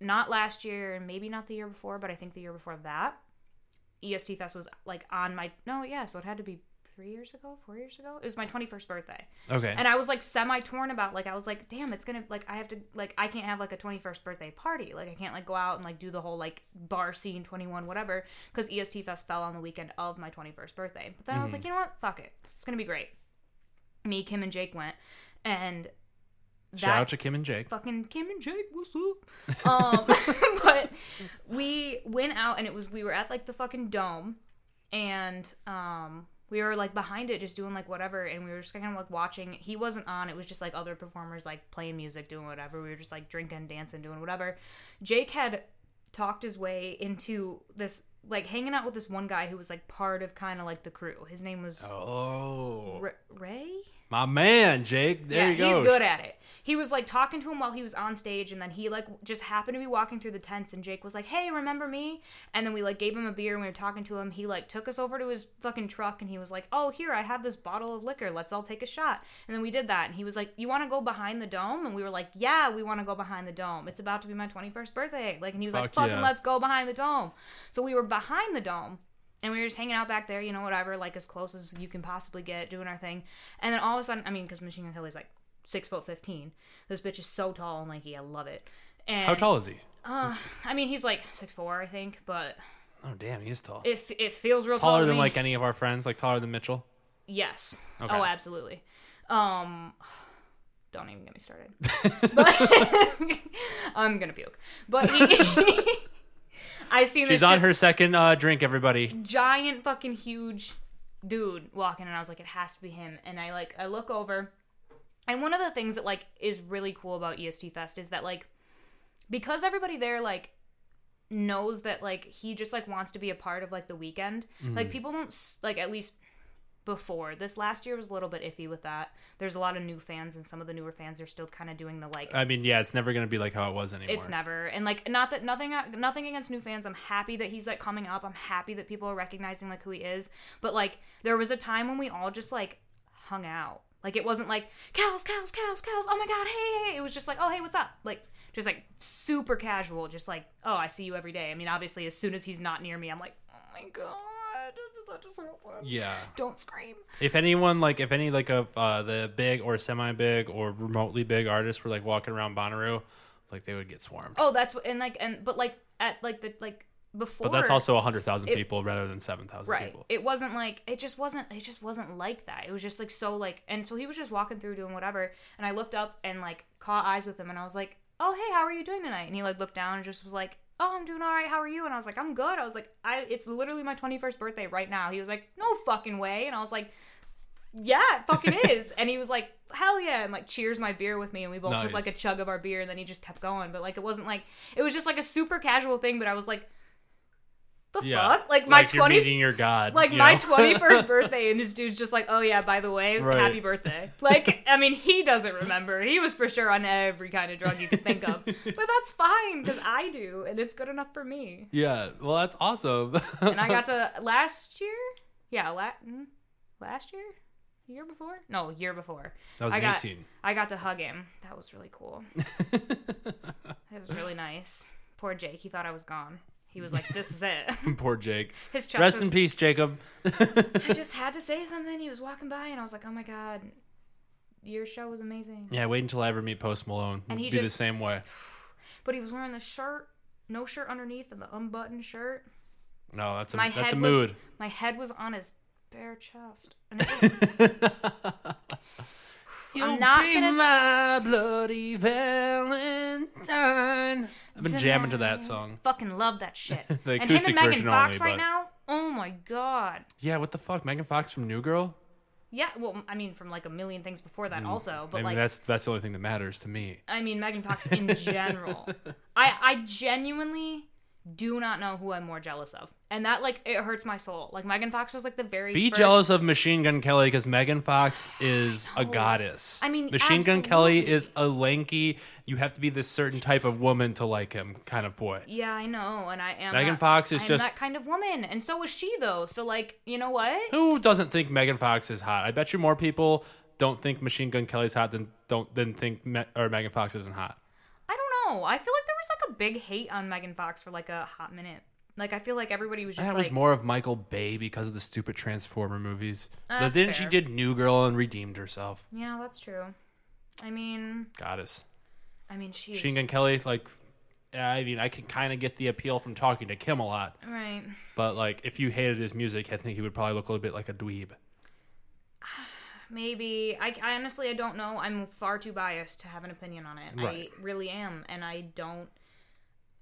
not last year and maybe not the year before, but I think the year before that, E S T Fest was like on my no, yeah, so it had to be. Three years ago, four years ago, it was my twenty-first birthday. Okay. And I was like semi torn about like I was like, damn, it's gonna like I have to like I can't have like a twenty-first birthday party. Like I can't like go out and like do the whole like bar scene, twenty-one, whatever, because E S T Fest fell on the weekend of my twenty-first birthday. But then mm-hmm. I was like, you know what? Fuck it, it's gonna be great. Me, Kim, and Jake went, and that, shout out to Kim and Jake. Fucking Kim and Jake, what's up? um, but we went out and it was we were at like the fucking dome, and um. we were, like, behind it just doing, like, whatever, and we were just kind of, like, watching. He wasn't on. It was just, like, other performers, like, playing music, doing whatever. We were just, like, drinking, dancing, doing whatever. Jake had talked his way into this, like, hanging out with this one guy who was, like, part of kind of, like, the crew. His name was... Oh. R- Ray? My man, Jake. There yeah, you go. Yeah, he's good at it. He was, like, talking to him while he was on stage, and then he, like, just happened to be walking through the tents, and Jake was like, hey, remember me? And then we, like, gave him a beer, and we were talking to him. He, like, took us over to his fucking truck, and he was like, oh, here, I have this bottle of liquor. Let's all take a shot. And then we did that, and he was like, you want to go behind the dome? And we were like, yeah, we want to go behind the dome. It's about to be my twenty-first birthday. Like, and he was Fuck like, fucking yeah. let's go behind the dome. So we were behind the dome. And we were just hanging out back there, you know, whatever, like as close as you can possibly get, doing our thing. And then all of a sudden, I mean, because Machine Gun Kelly's like six foot fifteen. This bitch is so tall and lanky. I love it. And how tall is he? Uh, I mean, he's like six four, I think. But oh damn, he is tall. It it feels real taller tall to than me. Like any of our friends, like taller than Mitchell. Yes. Okay. Oh, absolutely. Um, don't even get me started. But I'm gonna puke. But he. I seen She's this on her second uh, drink, everybody. Giant fucking huge dude walking, and I was like, it has to be him. And I like, I look over, and one of the things that like is really cool about E S T Fest is that like, because everybody there like knows that like he just like wants to be a part of like the weekend. Mm-hmm. Like people don't like at least. Before this last year was a little bit iffy with that. There's a lot of new fans, and some of the newer fans are still kind of doing the like. I mean, yeah, it's never gonna be like how it was anymore. It's never, and like not that nothing, nothing against new fans. I'm happy that he's like coming up. I'm happy that people are recognizing like who he is. But like, there was a time when we all just like hung out. Like it wasn't like cows, cows, cows, cows. Oh my god, hey, hey. It was just like, oh hey, what's up? Like just like super casual. Just like, oh, I see you every day. I mean, obviously, as soon as he's not near me, I'm like, oh my god. Yeah. Don't scream. If anyone like, if any like of uh, the big or semi-big or remotely big artists were like walking around Bonnaroo, like they would get swarmed. Oh, that's what, and like and but like at like the like before. But that's also a hundred thousand people rather than seven thousand right. people. It wasn't like it just wasn't it just wasn't like that. It was just like so like and so he was just walking through doing whatever, and I looked up and like caught eyes with him, and I was like, oh hey, how are you doing tonight? And he like looked down and just was like. Oh, I'm doing all right. How are you? And I was like, I'm good. I was like, I. It's literally my twenty-first birthday right now. He was like, no fucking way. And I was like, yeah, it fucking is. And he was like, hell yeah. And like, cheers my beer with me. And we both nice. took like a chug of our beer. And then he just kept going. But like, it wasn't like, it was just like a super casual thing. But I was like, the yeah. fuck? Like my like twenty. You're meeting your God. Like you my twenty-first birthday. And this dude's just like, oh yeah, by the way, right. happy birthday. Like, I mean, he doesn't remember. He was for sure on every kind of drug you could think of. But that's fine because I do. And it's good enough for me. Yeah. Well, that's awesome. And I got to last year. Yeah. La- last year? Year before? No, year before. That was I got, eighteen. I got to hug him. That was really cool. It was really nice. Poor Jake. He thought I was gone. He was like, this is it. Poor Jake. His chest Rest was... in peace, Jacob. I just had to say something. He was walking by, and I was like, oh, my God. Your show was amazing. Yeah, wait until I ever meet Post Malone. And he do just... the same way. But he was wearing the shirt, no shirt underneath, and the unbuttoned shirt. No, that's a, my that's a mood. Was, my head was on his bare chest. And it was... You'll I'm not be gonna... my bloody Valentine. I've been jamming to that song. Fucking love that shit. The acoustic and him and Megan version Fox only, right but... now. Oh my god. Yeah, what the fuck? Megan Fox from New Girl? Yeah, well, I mean, from like a million things before that, mm. also. But I mean, like, that's that's the only thing that matters to me. I mean, Megan Fox in general. I I genuinely do not know who I'm more jealous of. And that, like, it hurts my soul. Like, Megan Fox was, like, the very Be first... jealous of Machine Gun Kelly, because Megan Fox is a goddess. I mean, Machine absolutely. Gun Kelly is a lanky, you have to be this certain type of woman to like him kind of boy. Yeah, I know, and I am... Megan that, Fox is I am just... that kind of woman, and so is she, though. So, like, you know what? Who doesn't think Megan Fox is hot? I bet you more people don't think Machine Gun Kelly's hot than, don't, than think Me- or Megan Fox isn't hot. I feel like there was like a big hate on Megan Fox for like a hot minute. Like I feel like everybody was just. That like, was more of Michael Bay because of the stupid Transformer movies. So then she did New Girl and redeemed herself. Yeah, that's true. I mean, goddess. I mean, she. Machine Gun Kelly, like, I mean, I can kind of get the appeal from talking to Kim a lot, right? But like, if you hated his music, I think he would probably look a little bit like a dweeb. Maybe. I, I honestly, I don't know. I'm far too biased to have an opinion on it. Right. I really am. And I don't,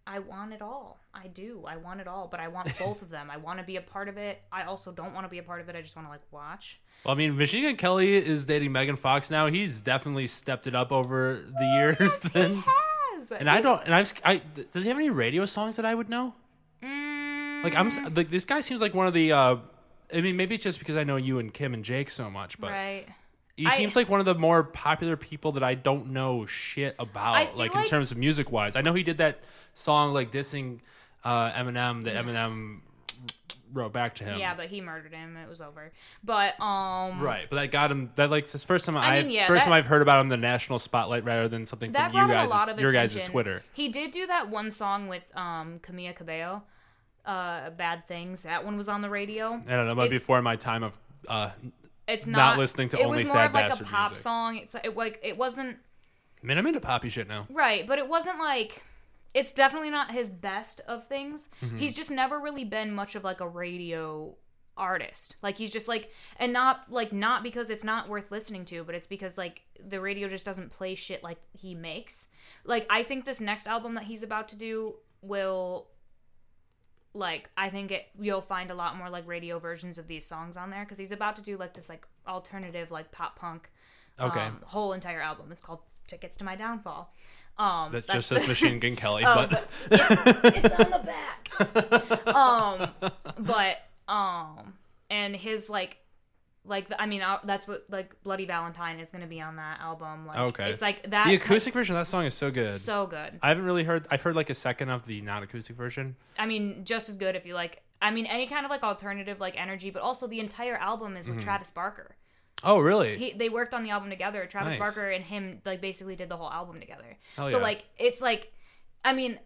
I want it all. I do. I want it all. But I want both of them. I want to be a part of it. I also don't want to be a part of it. I just want to, like, watch. Well, I mean, Machine Gun Kelly is dating Megan Fox now. He's definitely stepped it up over the oh, years. Yes, then. He has. And He's, I don't, and I've, I, does he have any radio songs that I would know? Mm. Like, I'm, like, this guy seems like one of the, uh, I mean, maybe it's just because I know you and Kim and Jake so much, but right. he seems I, like one of the more popular people that I don't know shit about, like, like in terms of music-wise. I know he did that song, like, dissing uh, Eminem, that yeah. Eminem wrote back to him. Yeah, but he murdered him. It was over. But, um... Right, but that got him... That, like, it's the first time, I I've, mean, yeah, first that, time I've heard about him in the national spotlight rather than something from you guys, is, your guys' Twitter. He did do that one song with um, Camila Cabello. Uh, bad things. That one was on the radio. I don't know. Maybe before my time of uh, it's not, not listening to only sad bastard music. It was more of like a pop music. song. It's it, like it wasn't. I mean, I'm into poppy shit now. Right, but it wasn't like. It's definitely not his best of things. Mm-hmm. He's just never really been much of like a radio artist. Like he's just like, and not like not because it's not worth listening to, but it's because like the radio just doesn't play shit like he makes. Like I think this next album that he's about to do will. Like, I think it you'll find a lot more, like, radio versions of these songs on there. Because he's about to do, like, this, like, alternative, like, pop-punk okay. um, whole entire album. It's called Tickets to My Downfall. Um, that just says Machine Gun Kelly, um, but... but it's, it's on the back! um, but, um... And his, like... Like, I mean, that's what, like, Bloody Valentine is going to be on that album. Like, okay. It's like that. The acoustic like, version of that song is so good. So good. I haven't really heard, I've heard like a second of the non-acoustic version. I mean, just as good if you like, I mean, any kind of like alternative like energy, but also the entire album is with mm-hmm. Travis Barker. Oh, really? He, they worked on the album together. Travis nice. Barker and him like basically did the whole album together. Hell so yeah. like, it's like, I mean...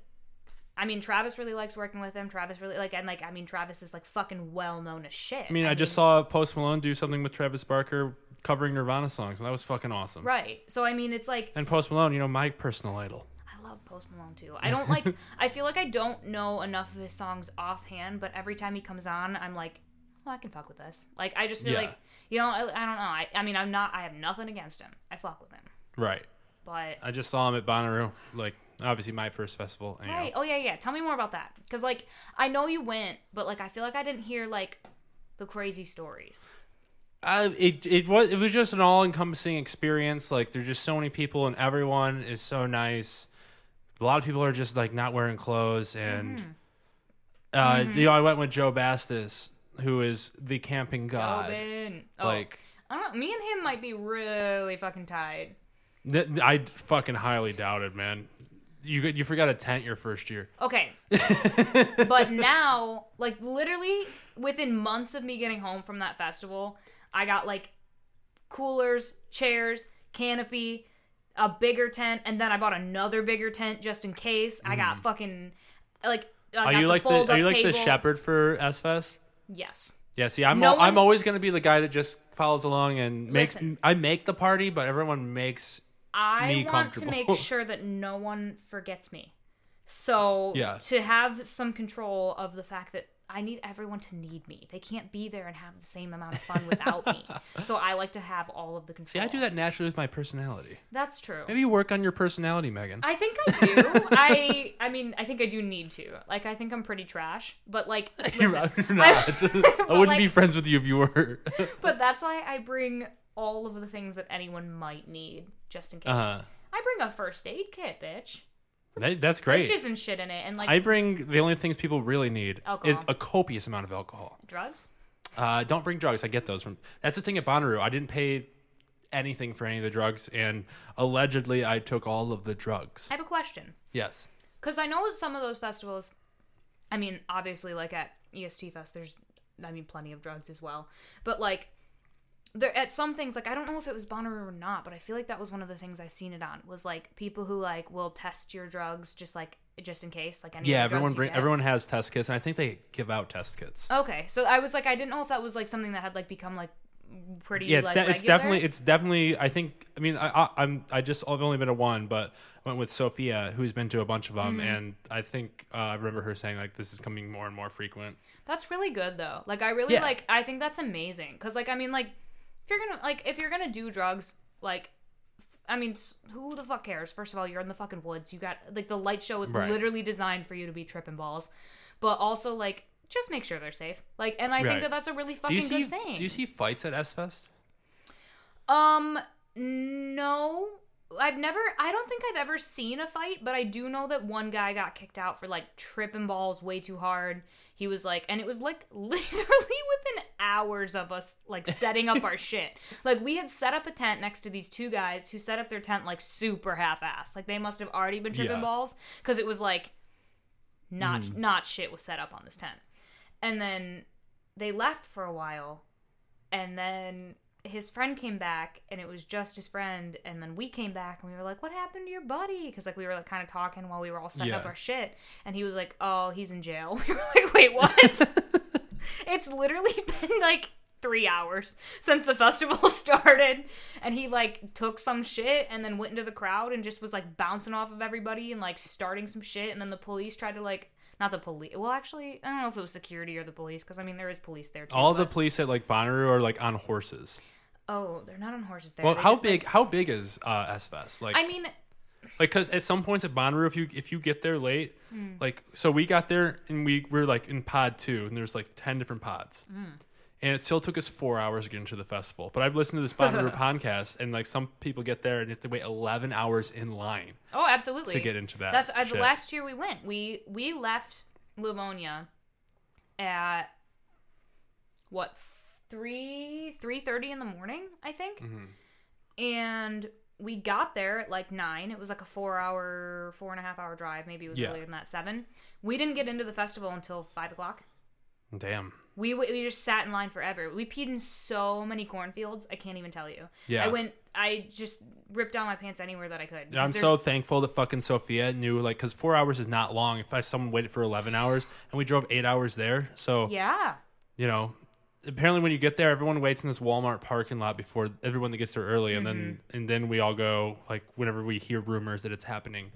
I mean, Travis really likes working with him. Travis really, like, and, like, I mean, Travis is, like, fucking well-known as shit. I mean, I, I mean, just saw Post Malone do something with Travis Barker covering Nirvana songs, and that was fucking awesome. Right. So, I mean, it's, like... And Post Malone, you know, my personal idol. I love Post Malone, too. I don't, like... I feel like I don't know enough of his songs offhand, but every time he comes on, I'm, like, oh, I can fuck with this. Like, I just feel yeah. like, you know, I, I don't know. I, I mean, I'm not... I have nothing against him. I fuck with him. Right. But... I just saw him at Bonnaroo, like... Obviously, my first festival. And, right. You know. Oh, yeah, yeah. Tell me more about that. Because, like, I know you went, but, like, I feel like I didn't hear, like, the crazy stories. Uh, it, it, was, it was just an all-encompassing experience. Like, there's just so many people, and everyone is so nice. A lot of people are just, like, not wearing clothes. And, mm-hmm. Uh, mm-hmm. you know, I went with Joe Bastis, who is the camping god. Jobin. Oh. Like, I don't, me and him might be really fucking tied. Th- I fucking highly doubt it, man. You you forgot a tent your first year. Okay. But now, like, literally within months of me getting home from that festival, I got, like, coolers, chairs, canopy, a bigger tent, and then I bought another bigger tent just in case. Mm. I got fucking, like, I are, got you the like the, are you table. like the shepherd for S-Fest? Yes. Yeah, see, I'm no al- one... I'm always going to be the guy that just follows along and makes... Listen. I make the party, but everyone makes... I want to make sure that no one forgets me. So yeah. to have some control of the fact that I need everyone to need me. They can't be there and have the same amount of fun without me. So I like to have all of the control. See, I do that naturally with my personality. That's true. Maybe you work on your personality, Megan. I think I do. I I mean, I think I do need to. Like, I think I'm pretty trash. But, like, listen, You're not. You're not. I wouldn't like, be friends with you if you were. But that's why I bring... all of the things that anyone might need, just in case. Uh-huh. I bring a first aid kit, bitch. That, that's great. Stitches and shit in it, and like I bring the only things people really need alcohol. Is a copious amount of alcohol. Drugs? Uh, don't bring drugs. I get those from. That's the thing at Bonnaroo. I didn't pay anything for any of the drugs, and allegedly I took all of the drugs. I have a question. Yes. Because I know at some of those festivals, I mean, obviously, like at E S T Fest, there's, I mean, plenty of drugs as well. But like, there at some things, like I don't know if it was Bonnaroo or not, but I feel like that was one of the things I seen it on was like people who like will test your drugs just like just in case, like any yeah, everyone bring, everyone has test kits, and I think they give out test kits. Okay, so I was like, I didn't know if that was like something that had like become like pretty. Yeah, it's, like, de- it's definitely, it's definitely. I think, I mean, I, I I'm I just I've only been to one, but I went with Sophia, who's been to a bunch of them, mm-hmm. and I think uh, I remember her saying like this is coming more and more frequent. That's really good though. Like I really yeah. like. I think that's amazing because like I mean like. If you're gonna like, if you're gonna do drugs, like, I mean, who the fuck cares? First of all, you're in the fucking woods. You got like the light show is right. literally designed for you to be tripping balls, but also like just make sure they're safe. Like, and I right. think that that's a really fucking see, good thing. Do you see fights at S-Fest? Um, no, I've never. I don't think I've ever seen a fight, but I do know that one guy got kicked out for like tripping balls way too hard. He was like, and it was like literally within hours of us like setting up our shit. Like we had set up a tent next to these two guys who set up their tent like super half-assed. Like they must have already been tripping yeah. balls because it was like not mm. not shit was set up on this tent. And then they left for a while, and then his friend came back, and it was just his friend. And then we came back, and we were like, "What happened to your buddy?" Because like we were like kind of talking while we were all setting yeah. up our shit. And he was like, "Oh, he's in jail." We were like, "Wait, what?" It's literally been like three hours since the festival started, and he like took some shit and then went into the crowd and just was like bouncing off of everybody and like starting some shit. And then the police tried to like. Not the police. Well, actually, I don't know if it was security or the police, because, I mean, there is police there, too. All but... the police at, like, Bonnaroo are, like, on horses. Oh, they're not on horses there. Well, they how just, big like... How big is uh, S-Fest? Like, I mean... Like, because at some points at Bonnaroo, if you if you get there late, mm. like, so we got there, and we were, like, in pod two, and there's, like, ten different pods. Mm. And it still took us four hours to get into the festival. But I've listened to this Bonnaroo podcast, and, like, some people get there, and you have to wait eleven hours in line. Oh, absolutely. To get into that That's uh, the last year we went. We we left Livonia at, what, three three thirty in the morning, I think? Mm-hmm. And we got there at, like, nine. It was, like, a four-hour, four-and-a-half-hour drive. Maybe it was yeah. earlier than that, seven. We didn't get into the festival until five o'clock. Damn. We we just sat in line forever. We peed in so many cornfields. I can't even tell you. Yeah. I went. I just ripped down my pants anywhere that I could. Yeah, I'm there's... so thankful that fucking Sophia knew, like, because four hours is not long. If I, someone waited for eleven hours, and we drove eight hours there, so yeah. You know, apparently when you get there, everyone waits in this Walmart parking lot before everyone that gets there early, and mm-hmm. then and then we all go like whenever we hear rumors that it's happening.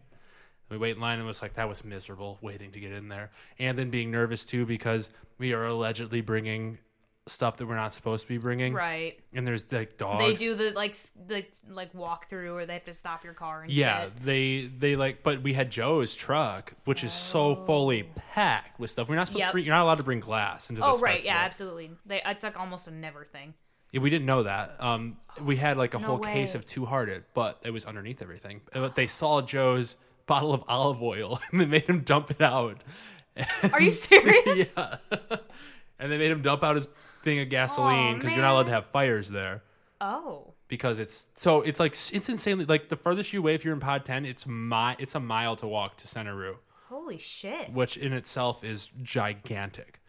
We wait in line and it was like, that was miserable waiting to get in there. And then being nervous too because we are allegedly bringing stuff that we're not supposed to be bringing. Right. And there's like dogs. They do the like the like walk through or they have to stop your car and yeah, shit. Yeah, they, they like, but we had Joe's truck, which oh. is so fully packed with stuff. We're not supposed yep. to bring, you're not allowed to bring glass into oh, this right. festival. Oh, right, yeah, absolutely. They, it's like almost a never thing. Yeah, we didn't know that. Um, we had like a no whole way. case of Two Hearted, but it was underneath everything. But they saw Joe's bottle of olive oil and they made him dump it out. And, are you serious? Yeah. And they made him dump out his thing of gasoline because you're not allowed to have fires there. Oh. Because it's so it's like it's insanely like the furthest you away if you're in pod ten, it's my it's a mile to walk to Centeroo. Holy shit. Which in itself is gigantic.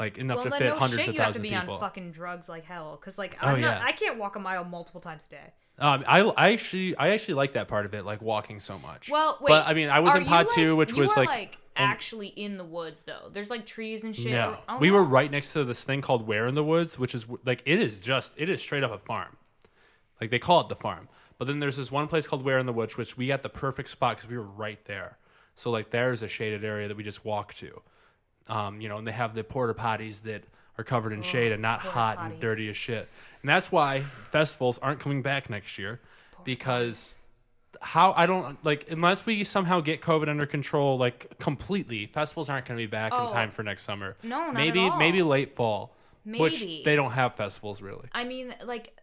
Like enough well, to fit no hundreds shit, of thousands of people. You have to be on fucking drugs like hell because like I'm oh, not, yeah. I can't walk a mile multiple times a day. Um, I, I actually I actually like that part of it, like walking so much. Well, wait, but I mean, I was in pod like, two, which you was are like, like actually in the woods though. There's like trees and shit. No, oh, we no. were right next to this thing called Where in the Woods, which is like it is just it is straight up a farm. Like they call it the farm, but then there's this one place called Where in the Woods, which we got the perfect spot because we were right there. So like there is a shaded area that we just walk to, um, you know, and they have the porta potties that are covered in oh, shade and not hot potties. And dirty as shit. And that's why festivals aren't coming back next year because how I don't like unless we somehow get COVID under control like completely, festivals aren't going to be back oh. in time for next summer. No, not maybe at all. Maybe late fall, maybe. Which they don't have festivals really. I mean, like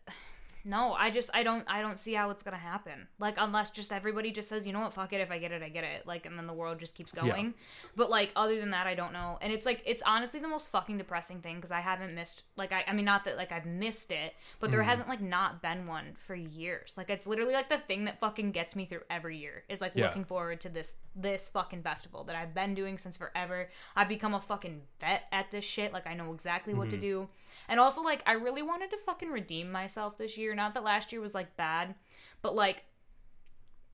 no, I just, I don't, I don't see how it's going to happen. Like, unless just everybody just says, you know what, fuck it. If I get it, I get it. Like, and then the world just keeps going. Yeah. But, like, other than that, I don't know. And it's, like, it's honestly the most fucking depressing thing because I haven't missed, like, I, I mean, not that, like, I've missed it, but there mm. hasn't, like, not been one for years. Like, it's literally, like, the thing that fucking gets me through every year is, like, yeah. looking forward to this, this fucking festival that I've been doing since forever. I've become a fucking vet at this shit. Like, I know exactly what mm-hmm. to do. And also, like, I really wanted to fucking redeem myself this year. Not that last year was, like, bad, but, like,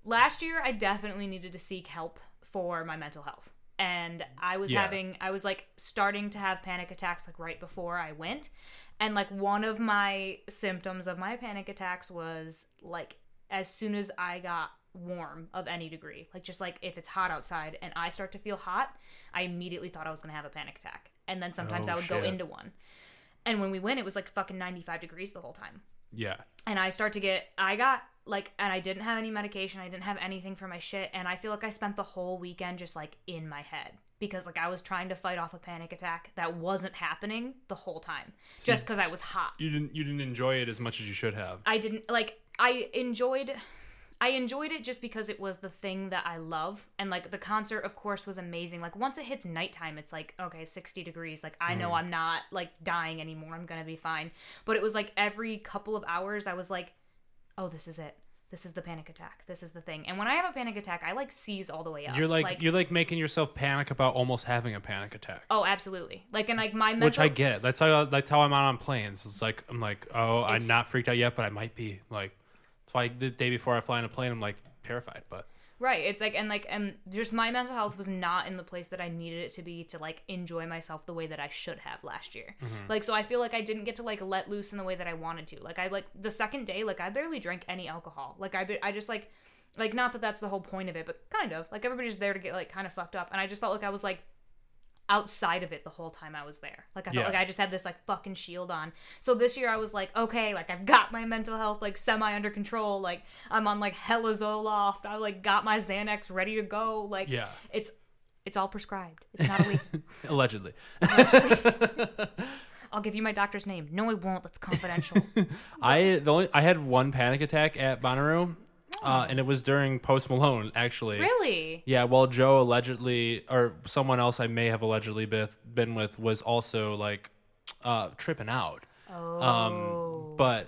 last year I definitely needed to seek help for my mental health. And I was yeah. having, I was, like, starting to have panic attacks, like, right before I went. And, like, one of my symptoms of my panic attacks was, like, as soon as I got warm of any degree, like, just, like, if it's hot outside and I start to feel hot, I immediately thought I was going to have a panic attack. And then sometimes oh, I would shit. go into one. And when we went, it was, like, fucking ninety-five degrees the whole time. Yeah. And I start to get, I got, like, and I didn't have any medication. I didn't have anything for my shit. And I feel like I spent the whole weekend just, like, in my head. Because, like, I was trying to fight off a panic attack that wasn't happening the whole time. So just because I was hot. You didn't, you didn't enjoy it as much as you should have. I didn't, like, I enjoyed... I enjoyed it just because it was the thing that I love. And, like, the concert, of course, was amazing. Like, once it hits nighttime, it's like, okay, sixty degrees. Like, I know mm. I'm not, like, dying anymore. I'm going to be fine. But it was, like, every couple of hours, I was like, oh, this is it. This is the panic attack. This is the thing. And when I have a panic attack, I, like, seize all the way up. You're, like, like you're like making yourself panic about almost having a panic attack. Oh, absolutely. Like, and, like, my mental... Which I get. That's how, that's how I'm out on planes. It's like, I'm like, oh, it's... I'm not freaked out yet, but I might be, like... Like the day before I fly in a plane, I'm like terrified, but right. It's like, and like, and just my mental health was not in the place that I needed it to be to like enjoy myself the way that I should have last year. Mm-hmm. Like, so I feel like I didn't get to like let loose in the way that I wanted to. Like I like the second day, like I barely drank any alcohol. Like I, I just like, like not that that's the whole point of it, but kind of like everybody's there to get like kind of fucked up. And I just felt like I was like outside of it the whole time I was there. Like, I felt yeah. like I just had this, like, fucking shield on. So this year I was like, okay, like, I've got my mental health, like, semi under control. Like, I'm on, like, hella Zoloft. I, like, got my Xanax ready to go. Like, yeah. it's it's all prescribed. It's not a week. Allegedly. Allegedly. I'll give you my doctor's name. No, I won't. That's confidential. I the only I had one panic attack at Bonnaroo. Uh, and it was during Post Malone, actually. Really? Yeah, well, Joe allegedly, or someone else I may have allegedly been with, was also, like, uh, tripping out. Oh. Um, but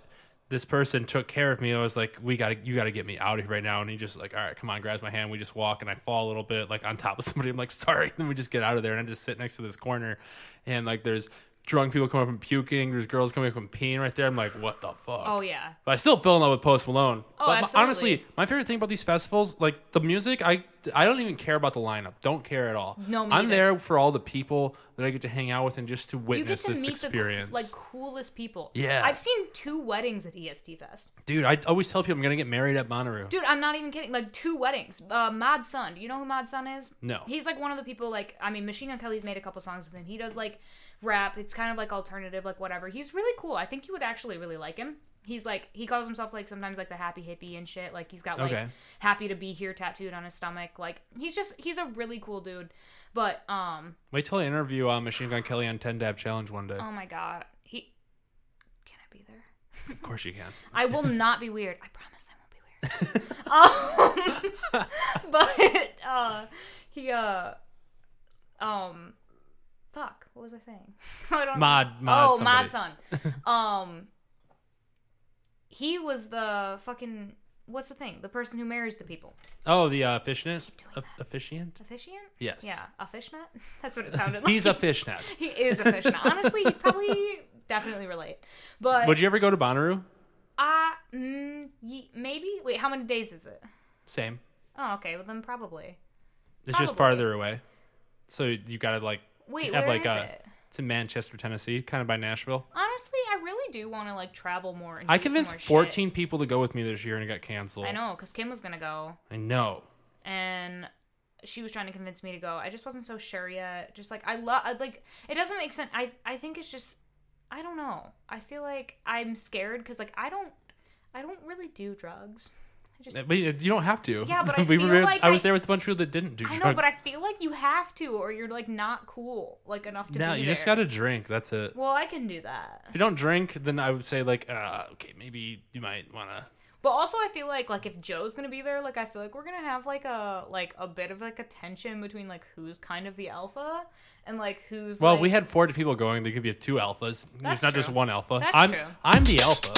this person took care of me. I was like, "We gotta, you got to get me out of here right now." And he just, like, all right, come on, grabs my hand. We just walk, and I fall a little bit, like, on top of somebody. I'm like, sorry. And then we just get out of there, and I just sit next to this corner. And, like, there's... drunk people coming up and puking. There's girls coming up and peeing right there. I'm like, what the fuck? Oh, yeah. But I still fell in love with Post Malone. Oh, but absolutely. Honestly, my favorite thing about these festivals, like the music, I, I don't even care about the lineup. Don't care at all. No, me I'm either. There for all the people that I get to hang out with and just to witness you get to this meet experience. The, like, coolest people. Yeah. I've seen two weddings at E S T Fest. Dude, I always tell people I'm going to get married at Bonnaroo. Dude, I'm not even kidding. Like, two weddings. Uh, Mod Sun. Do you know who Mod Sun is? No. He's, like, one of the people, like, I mean, Machine Gun Kelly's made a couple songs with him. He does, like, rap. It's kind of like alternative, like whatever. He's really cool. I think you would actually really like him. He's like, he calls himself like sometimes like the happy hippie and shit. Like he's got like okay. happy to be here tattooed on his stomach. Like he's just, he's a really cool dude. But um wait till I interview uh, Machine Gun Kelly on ten dab Challenge one day. Oh my god. He can I be there? Of course you can. I will not be weird. I promise I won't be weird. um, but uh he uh um Fuck, what was I saying? I don't Mod, know. Mod, oh, Mod Sun. um, he was the fucking, what's the thing? The person who marries the people. Oh, the uh, fishnet? A- officiant? Officiant? Yes. Yeah, a fishnet? That's what it sounded like. He's a fishnet. He is a fishnet. Honestly, he'd probably definitely relate. But would you ever go to Bonnaroo? Uh, mm, ye- maybe? Wait, how many days is it? Same. Oh, okay, well then probably. It's probably. Just farther away. So you gotta like... Wait, where like is a, it? It's in Manchester, Tennessee, kind of by Nashville. Honestly, I really do want to, like, travel more. And I convinced fourteen shit. people to go with me this year, and it got canceled. I know, because Kim was going to go. I know. And she was trying to convince me to go. I just wasn't so sure yet. Just, like, I love, like, it doesn't make sense. I, I think it's just, I don't know. I feel like I'm scared, because, like, I don't, I don't really do drugs. I Just, but you don't have to. Yeah, but I we feel were, like I was I, there with a bunch of people that didn't do drugs. I know, but I feel like you have to, or you're like not cool like enough to. No, be you there. Just gotta drink. That's it. Well, I can do that. If you don't drink, then I would say like, uh, okay, maybe you might wanna. But also, I feel like like if Joe's gonna be there, like I feel like we're gonna have like a like a bit of like a tension between like who's kind of the alpha and like who's. Well, like... if we had forty people going, there could be two alphas. That's There's not true. Just one alpha. That's I'm, true. I'm the alpha.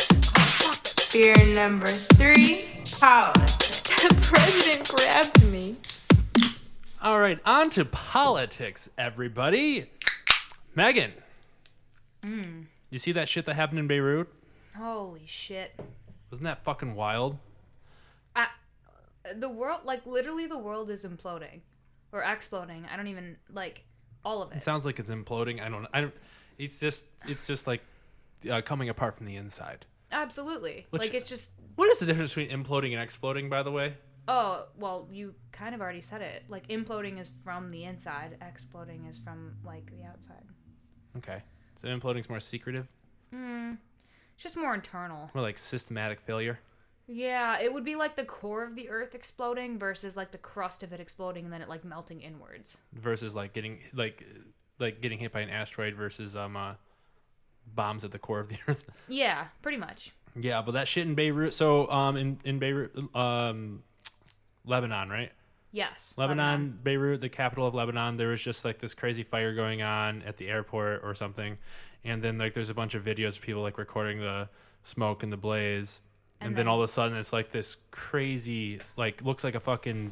Fear number three. Politics. The president grabbed me. All right, on to politics, everybody. Megan, mm. you see that shit that happened in Beirut? Holy shit! Wasn't that fucking wild? I, the world, like literally, the world is imploding or exploding. I don't even like all of it. It sounds like it's imploding. I don't. I don't. It's just. It's just like uh, coming apart from the inside. Absolutely. Which, like it's just. What is the difference between imploding and exploding, by the way? Oh, well, you kind of already said it. Like, imploding is from the inside. Exploding is from, like, the outside. Okay. So imploding's more secretive? Mm. It's just more internal. More like systematic failure? Yeah. It would be like the core of the earth exploding versus, like, the crust of it exploding and then it, like, melting inwards. Versus, like, getting like like getting hit by an asteroid versus um uh, bombs at the core of the earth. Yeah, pretty much. Yeah, but that shit in Beirut, so um, in, in Beirut, um, Lebanon, right? Yes. Lebanon, Lebanon, Beirut, the capital of Lebanon, there was just like this crazy fire going on at the airport or something. And then like there's a bunch of videos of people like recording the smoke and the blaze. And, and then, then all of a sudden it's like this crazy, like looks like a fucking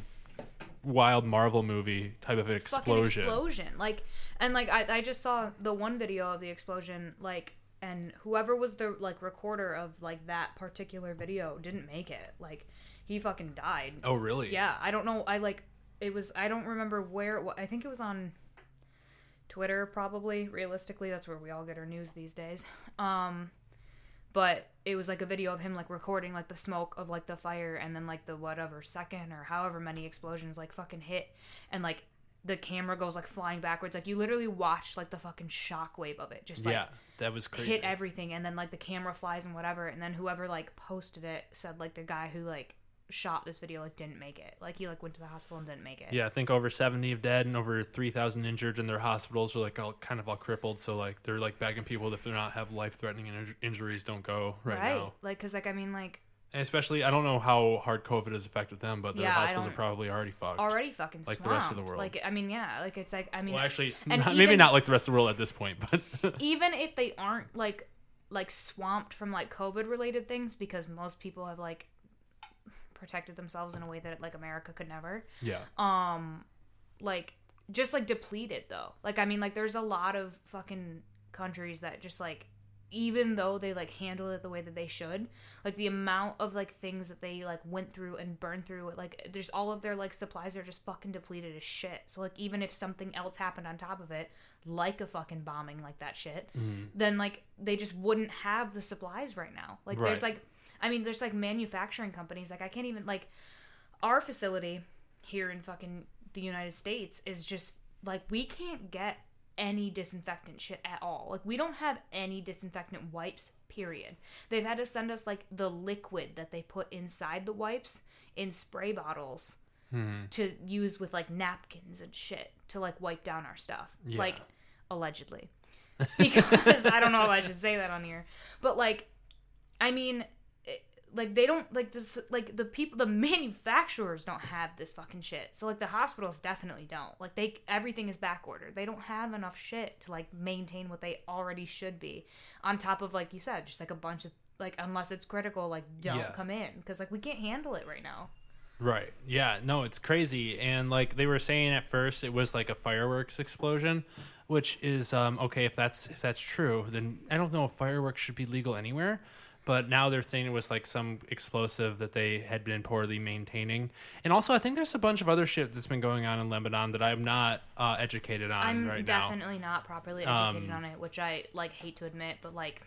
wild Marvel movie type of an explosion. explosion. Like, and like I, I just saw the one video of the explosion, like, and whoever was the, like, recorder of, like, that particular video didn't make it. Like, he fucking died. Oh, really? Yeah. I don't know. I, like, it was, I don't remember where it was. I think it was on Twitter, probably. Realistically, that's where we all get our news these days. Um, but it was, like, a video of him, like, recording, like, the smoke of, like, the fire and then, like, the whatever second or however many explosions, like, fucking hit. And, like, the camera goes, like, flying backwards. Like, you literally watched, like, the fucking shockwave of it. Just, like, yeah, that was crazy. Hit everything. And then, like, the camera flies and whatever. And then whoever, like, posted it said, like, the guy who, like, shot this video, like, didn't make it. Like, he, like, went to the hospital and didn't make it. Yeah, I think over seventy have dead and over three thousand injured. And their hospitals are, like, all kind of all crippled. So, like, they're, like, begging people that if they're not have life-threatening inj- injuries, don't go right, right. now. Like, because, like, I mean, like... And especially, I don't know how hard COVID has affected them, but their yeah, hospitals are probably already fucked. Already fucking swamped. Like the rest of the world. Like, I mean, yeah. Like, it's like, I mean. Well, actually, not, even, maybe not like the rest of the world at this point, but. Even if they aren't, like, like swamped from, like, COVID-related things, because most people have, like, protected themselves in a way that, like, America could never. Yeah. Um, like, just, like, depleted, though. Like, I mean, like, there's a lot of fucking countries that just, like, even though they, like, handled it the way that they should, like, the amount of, like, things that they, like, went through and burned through, like, there's all of their, like, supplies are just fucking depleted as shit. So, like, even if something else happened on top of it, like a fucking bombing, like that shit, mm. then, like, they just wouldn't have the supplies right now. Like, right. there's, like, I mean, there's, like, manufacturing companies. Like, I can't even, like, our facility here in fucking the United States is just, like, we can't get any disinfectant shit at all. Like, we don't have any disinfectant wipes, period. They've had to send us, like, the liquid that they put inside the wipes in spray bottles hmm. to use with, like, napkins and shit to, like, wipe down our stuff. Yeah. Like, allegedly. Because I don't know if I should say that on here. But, like, I mean, it, like, they don't, like, this, like, the people, the manufacturers don't have this fucking shit. So, like, the hospitals definitely don't. Like, they, everything is backordered. They don't have enough shit to, like, maintain what they already should be. On top of, like you said, just, like, a bunch of, like, unless it's critical, like, don't yeah. come in. Because, like, we can't handle it right now. Right. Yeah. No, it's crazy. And, like, they were saying at first it was, like, a fireworks explosion, which is, um, okay, if that's, if that's true, then I don't know if fireworks should be legal anywhere. But now they're saying it was, like, some explosive that they had been poorly maintaining. And also, I think there's a bunch of other shit that's been going on in Lebanon that I'm not uh, educated on I'm right now. I'm definitely not properly educated um, on it, which I, like, hate to admit. But, like,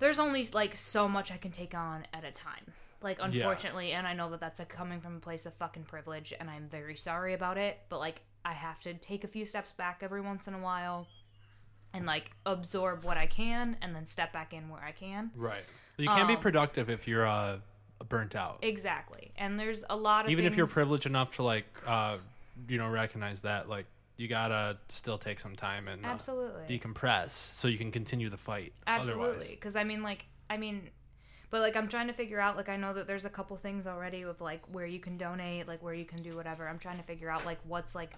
there's only, like, so much I can take on at a time. Like, unfortunately, yeah. and I know that that's, like, coming from a place of fucking privilege, and I'm very sorry about it. But, like, I have to take a few steps back every once in a while. And, like, absorb what I can and then step back in where I can. Right. You can't um, be productive if you're uh, burnt out. Exactly. And there's a lot of Even things... if you're privileged enough to, like, uh, you know, recognize that, like, you gotta still take some time and uh, absolutely decompress so you can continue the fight. Absolutely. Because, I mean, like, I mean... But, like, I'm trying to figure out, like, I know that there's a couple things already with, like, where you can donate, like, where you can do whatever. I'm trying to figure out, like, what's, like,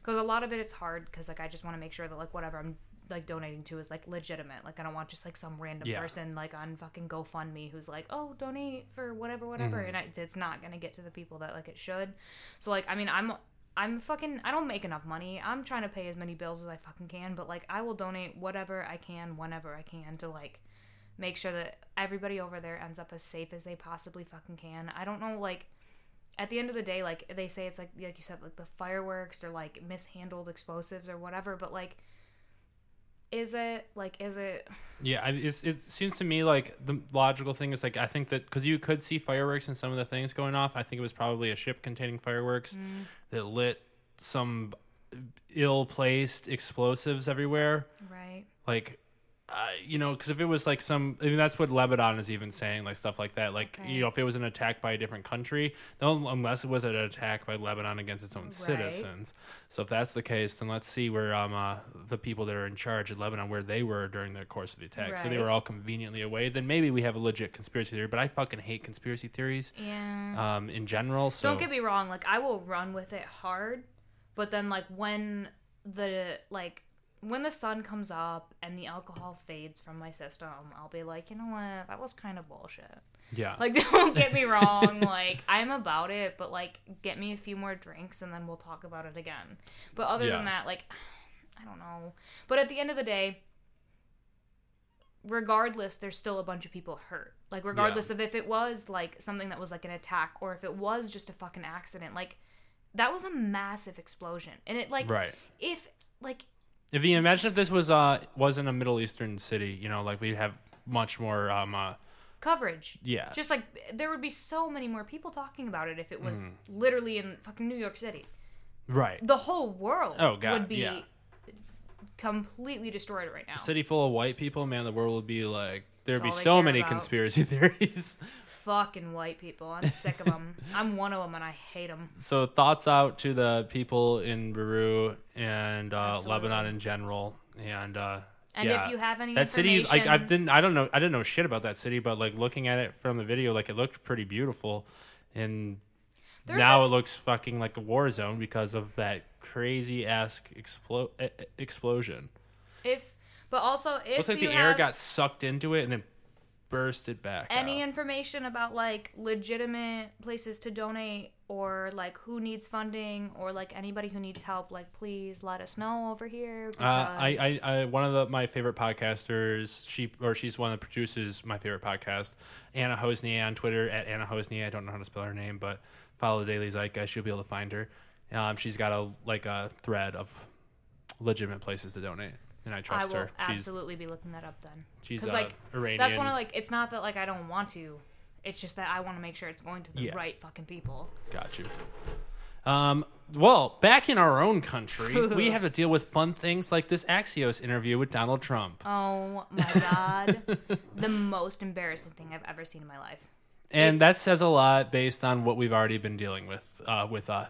because a lot of it, it's hard because, like, I just want to make sure that, like, whatever I'm, like, donating to is, like, legitimate. Like, I don't want just, like, some random yeah. person, like, on fucking GoFundMe who's like, oh, donate for whatever, whatever. Mm. And I, it's not going to get to the people that, like, it should. So, like, I mean, I'm... I'm fucking, I don't make enough money. I'm trying to pay as many bills as I fucking can, but, like, I will donate whatever I can, whenever I can to, like, make sure that everybody over there ends up as safe as they possibly fucking can. I don't know, like, at the end of the day, like, they say it's, like, like you said, like, the fireworks or, like, mishandled explosives or whatever, but, like, is it, like, is it... Yeah, it's, it seems to me, like, the logical thing is, like, I think that... Because you could see fireworks and some of the things going off. I think it was probably a ship containing fireworks mm. that lit some ill-placed explosives everywhere. Right. Like, uh, you know, because if it was, like, some... I mean, that's what Lebanon is even saying, like, stuff like that. Like, okay. you know, if it was an attack by a different country, unless it was an attack by Lebanon against its own right. citizens. So if that's the case, then let's see where um uh, the people that are in charge in Lebanon, where they were during the course of the attack. Right. So they were all conveniently away. Then maybe we have a legit conspiracy theory, but I fucking hate conspiracy theories yeah. um, in general. So don't get me wrong. Like, I will run with it hard, but then, like, when the, like... when the sun comes up and the alcohol fades from my system, I'll be like, you know what? That was kind of bullshit. Yeah. Like, don't get me wrong. Like, I'm about it, but, like, get me a few more drinks and then we'll talk about it again. But other yeah. than that, like, I don't know. But at the end of the day, regardless, there's still a bunch of people hurt. Like, regardless yeah. of if it was, like, something that was, like, an attack or if it was just a fucking accident, like, that was a massive explosion. And it, like, right. if, like... If you imagine if this was uh wasn't a Middle Eastern city, you know, like, we'd have much more um uh, coverage. Yeah, just like there would be so many more people talking about it if it was mm. literally in fucking New York City. Right. The whole world. Oh, God. Would be yeah. completely destroyed right now. A city full of white people, man. The world would be like there'd be so many about. conspiracy theories. Fucking white people. I'm sick of them. I'm one of them and I hate them. So thoughts out to the people in Bonnaroo and uh, Lebanon in general. And uh, and yeah. if you have any that information... That city, I, I, didn't, I, don't know, I didn't know shit about that city, but, like, looking at it from the video, like, it looked pretty beautiful. And There's now a, it looks fucking like a war zone because of that crazy-esque explo- explosion. If, But also, if you looks like you the have, air got sucked into it and then... burst it back any out. Information about, like, legitimate places to donate or, like, who needs funding or, like, anybody who needs help, like, please let us know over here because... uh I, I I one of the, my favorite podcasters, she or she's one that produces my favorite podcast, Anna Hosnia, on Twitter at Anna Hosnia. I don't know how to spell her name, but follow the Daily Zeitgeist, you'll be able to find her. Um she's got a like a thread of legitimate places to donate. And I trust her. I will her. absolutely she's, be looking that up then. She's uh, like, Iranian. That's one of, like, it's not that, like, I don't want to. It's just that I want to make sure it's going to the yeah. right fucking people. Got you. Um, well, back in our own country, we have to deal with fun things like this Axios interview with Donald Trump. Oh, my God. The most embarrassing thing I've ever seen in my life. And it's, that says a lot based on what we've already been dealing with uh, with uh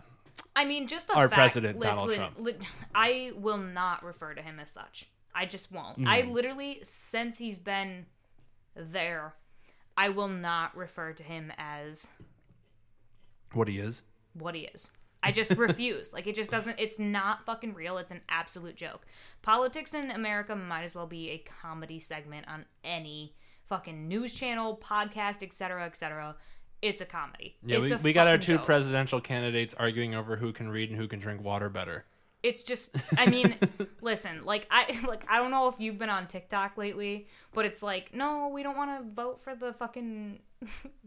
I mean, just the Our fact... Our president, list, Donald li- Trump. Li- I will not refer to him as such. I just won't. Mm. I literally, since he's been there, I will not refer to him as... What he is? What he is. I just refuse. Like, it just doesn't... It's not fucking real. It's an absolute joke. Politics in America might as well be a comedy segment on any fucking news channel, podcast, et cetera, et cetera, it's a comedy. Yeah, it's we, we got our two joke. presidential candidates arguing over who can read and who can drink water better. It's just, I mean, listen, like I like I don't know if you've been on TikTok lately, but it's like, no, we don't want to vote for the fucking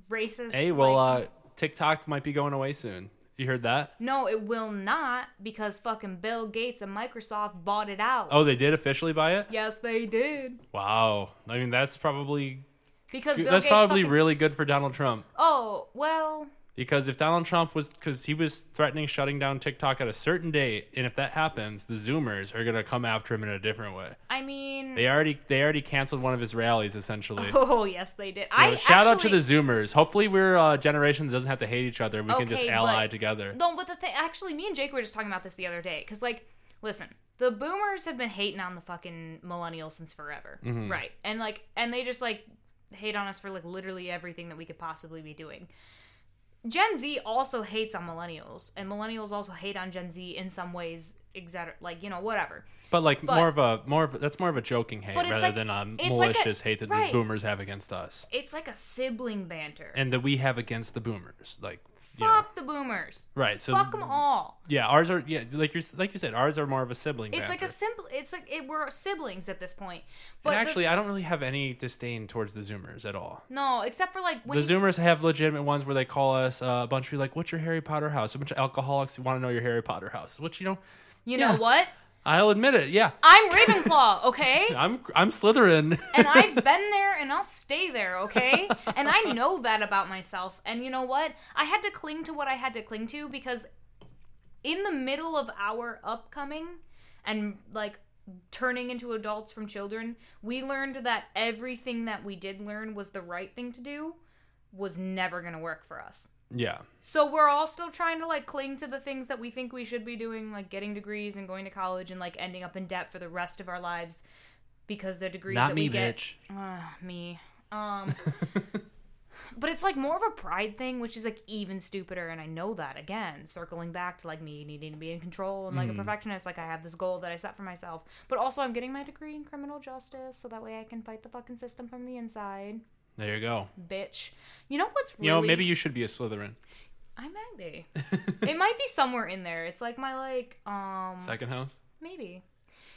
racist. Hey, well, like, uh, TikTok might be going away soon. You heard that? No, it will not, because fucking Bill Gates and Microsoft bought it out. Oh, they did officially buy it? Yes, they did. Wow. I mean, that's probably... Because Bill That's Gates probably fucking... really good for Donald Trump. Oh, well, Because if Donald Trump was, because he was threatening shutting down TikTok at a certain date, and if that happens, the Zoomers are gonna come after him in a different way. I mean, they already they already canceled one of his rallies, essentially. Oh yes, they did. You I know, shout actually, out to the Zoomers. Hopefully, we're a generation that doesn't have to hate each other. We okay, can just ally but, together. No, but the thing, actually, me and Jake were just talking about this the other day. Because like, listen, the Boomers have been hating on the fucking millennials since forever, mm-hmm. right? And like, and they just like hate on us for like literally everything that we could possibly be doing. Gen Z also hates on millennials, and millennials also hate on Gen Z in some ways, et cetera. Like, you know, whatever. But like but, more of a more of a, that's more of a joking hate rather like, than a malicious like a, hate that right. the Boomers have against us. It's like a sibling banter, and that we have against the Boomers. Like, fuck you know. the Boomers. Right. So fuck them all. Yeah, ours are yeah like you like you said, ours are more of a sibling. It's banter. like a simple. It's like it, we're siblings at this point. But and actually, I don't really have any disdain towards the Zoomers at all. No, except for like when the you, Zoomers have legitimate ones where they call us uh, a bunch of people like, "What's your Harry Potter house?" A bunch of alcoholics who want to know your Harry Potter house, which you know. You yeah. know what? I'll admit it. Yeah, I'm Ravenclaw. Okay, I'm I'm Slytherin, and I've been there, and I'll stay there. Okay, and I know that about myself. And you know what? I had to cling to what I had to cling to because, in the middle of our upcoming, and like turning into adults from children, we learned that everything that we did learn was the right thing to do, was never gonna work for us. Yeah. So we're all still trying to, like, cling to the things that we think we should be doing, like getting degrees and going to college and, like, ending up in debt for the rest of our lives because the degrees Not that me, we get... bitch. Uh, me. Um, but it's, like, more of a pride thing, which is, like, even stupider, and I know that, again, circling back to, like, me needing to be in control and, like, mm. a perfectionist, like, I have this goal that I set for myself. But also I'm getting my degree in criminal justice so that way I can fight the fucking system from the inside. There you go. Bitch. You know what's really... You know, maybe you should be a Slytherin. I might be. It might be somewhere in there. It's like my, like, um... second house? Maybe.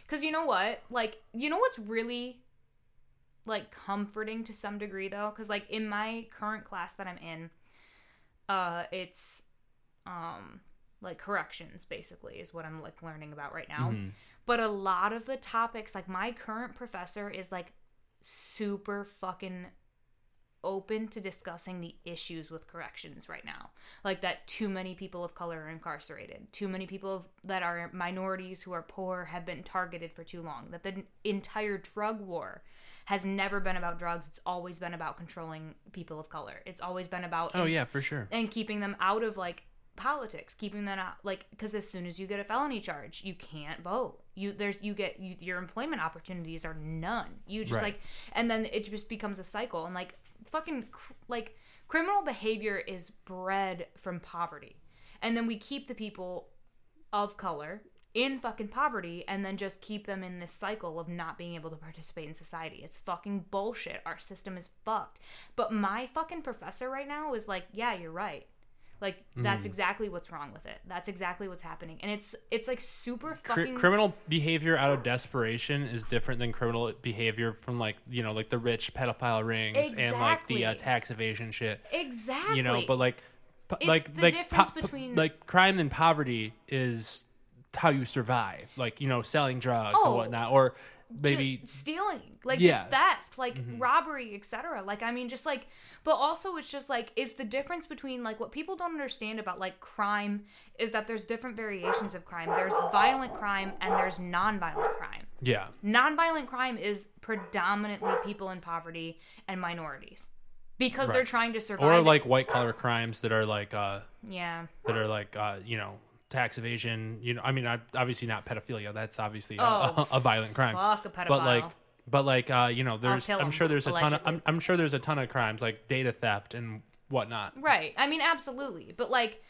Because you know what? Like, you know what's really, like, comforting to some degree, though? Because, like, in my current class that I'm in, uh, it's, um, like, corrections, basically, is what I'm, like, learning about right now. Mm-hmm. But a lot of the topics, like, my current professor is, like, super fucking... open to discussing the issues with corrections right now, like that too many people of color are incarcerated, too many people that are minorities who are poor have been targeted for too long, that the entire drug war has never been about drugs. It's always been about controlling people of color. It's always been about oh and, yeah for sure and keeping them out of like politics, keeping them out, like, because as soon as you get a felony charge, you can't vote. You there's you get you, your employment opportunities are none. You just right. like, and then it just becomes a cycle, and like fucking like criminal behavior is bred from poverty, and then we keep the people of color in fucking poverty and then just keep them in this cycle of not being able to participate in society. It's fucking bullshit. Our system is fucked. But my fucking professor right now is like, yeah, you're right. Like, that's mm. exactly what's wrong with it. That's exactly what's happening. And it's, it's like, super fucking... Cr- criminal behavior out of desperation is different than criminal behavior from, like, you know, like, the rich pedophile rings exactly. and, like, the uh, tax evasion shit. Exactly. You know, but, like... Po- it's like, the like, difference po- between... Po- like, crime and poverty is how you survive. Like, you know, selling drugs oh. and whatnot. Or maybe... Just stealing. Like, yeah. just theft. Like, mm-hmm. robbery, et cetera. Like, I mean, just, like... But also it's just like, it's the difference between like what people don't understand about like crime is that there's different variations of crime. There's violent crime and there's nonviolent crime. Yeah. Nonviolent crime is predominantly people in poverty and minorities because right. they're trying to survive. Or like white collar crimes that are like, uh, yeah, that are like, uh, you know, tax evasion, you know, I mean, obviously not pedophilia. That's obviously oh, a, a violent crime, fuck a pedophile. But like, But like uh, you know, there's I'm sure there's a ton of I'm, I'm sure there's a ton of crimes like data theft and whatnot. Right. I mean, absolutely. But like,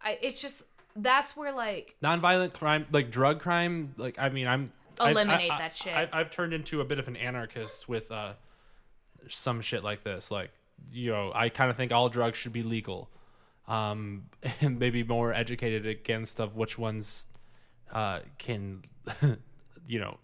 I, it's just that's where like nonviolent crime, like drug crime. Like I mean, I'm eliminate I, I, that shit. I, I've turned into a bit of an anarchist with uh, some shit like this. Like you know, I kind of think all drugs should be legal, um, and maybe more educated against of which ones uh, can, you know.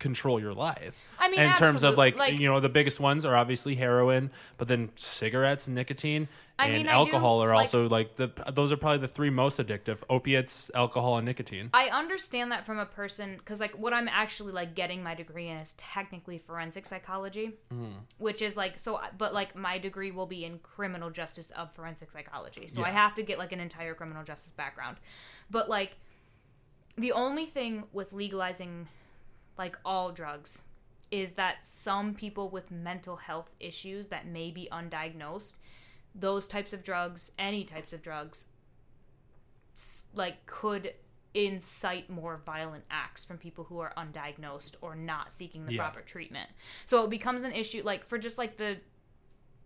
Control your life. I mean, in absolute, terms of like, like you know, the biggest ones are obviously heroin, but then cigarettes and nicotine I and mean, alcohol do, are like, also like the those are probably the three most addictive: opiates, alcohol, and nicotine. I understand that from a person because like what I'm actually like getting my degree in is technically forensic psychology, mm. which is like so. But like my degree will be in criminal justice of forensic psychology, so yeah. I have to get like an entire criminal justice background. But like the only thing with legalizing like all drugs is that some people with mental health issues that may be undiagnosed, those types of drugs, any types of drugs, like could incite more violent acts from people who are undiagnosed or not seeking the yeah. proper treatment. So it becomes an issue like for just like the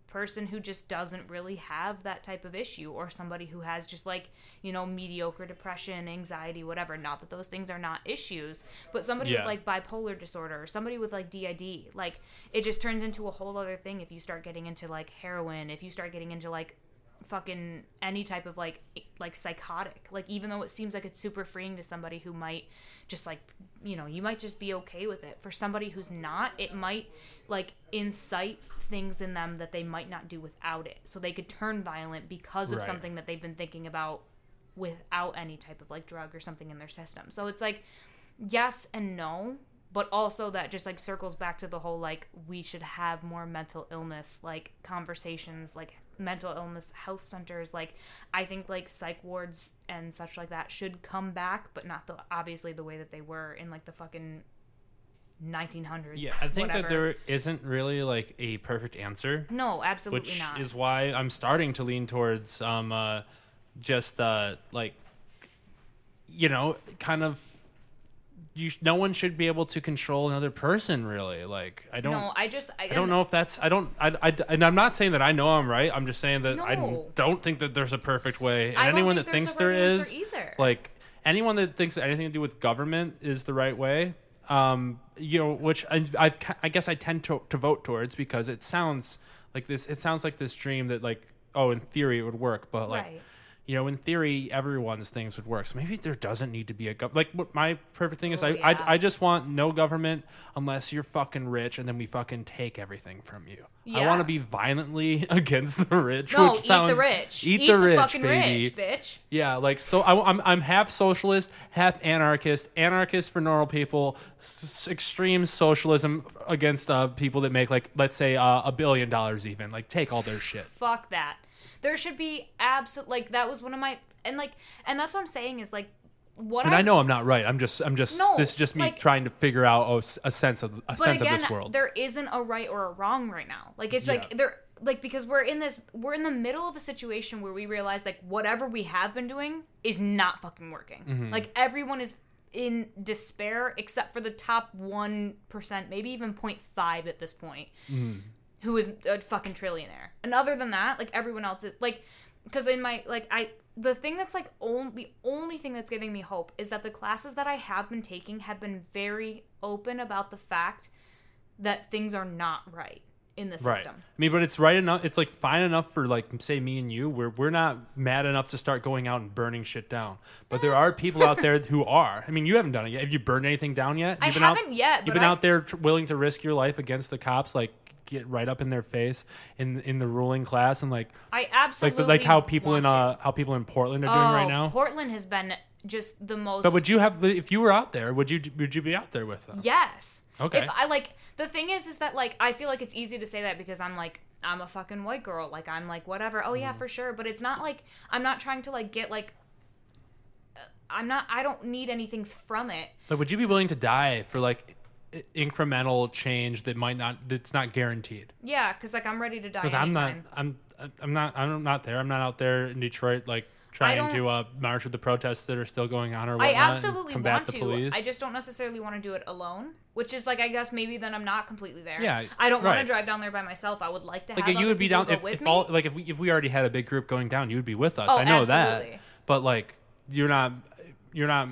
person who just doesn't really have that type of issue, or somebody who has just like, you know, mediocre depression, anxiety, whatever. Not that those things are not issues, but somebody yeah. with like bipolar disorder or somebody with like D I D, like it just turns into a whole other thing if you start getting into like heroin, if you start getting into like fucking any type of like like psychotic, like even though it seems like it's super freeing to somebody who might just like, you know, you might just be okay with it. For somebody who's not, it might like incite things in them that they might not do without it, so they could turn violent because of right. something that they've been thinking about without any type of like drug or something in their system. So it's like yes and no, but also that just like circles back to the whole like we should have more mental illness like conversations, like mental illness health centers. Like I think like psych wards and such like that should come back, but not the obviously the way that they were in like the fucking nineteen hundreds. Yeah, I think whatever. That there isn't really like a perfect answer. No, absolutely which not. Which is why I'm starting to lean towards um uh, just uh like you know kind of you. No one should be able to control another person really. Like I don't. No, I just. I, I don't know if that's. I don't. I, I. And I'm not saying that I know I'm right. I'm just saying that no. I don't think that there's a perfect way. And I anyone don't think that thinks there is, either. Like anyone that thinks that anything to do with government is the right way. Um, you know, which I, I've, I guess I tend to, to vote towards because it sounds like this, it sounds like this dream that like, oh, in theory it would work, but like, right. you know, in theory, everyone's things would work. So maybe there doesn't need to be a government. Like my perfect thing is oh, I, yeah. I, I just want no government unless you're fucking rich and then we fucking take everything from you. Yeah. I want to be violently against the rich. No, which eat sounds, the rich. Eat, eat the, the rich, fucking baby. Rich, bitch. Yeah, like so. I, I'm I'm half socialist, half anarchist. Anarchist for normal people. S- extreme socialism against uh, people that make like let's say uh, a billion dollars even. Like take all their shit. Fuck that. There should be absolute like that was one of my and like and that's what I'm saying is like. What and I'm, I know I'm not right. I'm just, I'm just. No, this is just me like, trying to figure out oh, a sense of a sense again, of this world. There isn't a right or a wrong right now. Like it's yeah. like there, like because we're in this, we're in the middle of a situation where we realize like whatever we have been doing is not fucking working. Mm-hmm. Like everyone is in despair except for the top one percent, maybe even zero point five at this point, mm. who is a fucking trillionaire. And other than that, like everyone else is like, because in my like I. The thing that's like only the only thing that's giving me hope is that the classes that I have been taking have been very open about the fact that things are not right in the right. system. I mean, but it's right enough. It's like fine enough for like say me and you, where we're not mad enough to start going out and burning shit down. But there are people out there who are. I mean, you haven't done it yet. Have you burned anything down yet? You've I been haven't out, yet. But you've been I've... out there willing to risk your life against the cops, like. Get right up in their face in in the ruling class and like I absolutely like, like how people in uh to. how people in Portland are oh, doing right now. Portland has been just the most. But would you have if you were out there? Would you would you be out there with them? Yes. Okay. If I like the thing is is that like I feel like it's easy to say that because I'm like I'm a fucking white girl, like I'm like whatever. Oh yeah, mm. for sure. But it's not like I'm not trying to like get like. I'm not. I don't need anything from it. But would you be willing to die for like? Incremental change that might not that's not guaranteed? Yeah, because like I'm ready to die because I'm not I'm I'm not I'm not there I'm not out there in Detroit like trying to uh march with the protests that are still going on or whatnot. I absolutely and combat want the police. To I just don't necessarily want to do it alone, which is like I guess maybe then I'm not completely there. Yeah, I don't right. want to drive down there by myself. I would like to like have you would be down if, if all like if we if we already had a big group going down you would be with us. Oh, I know absolutely. That but like you're not you're not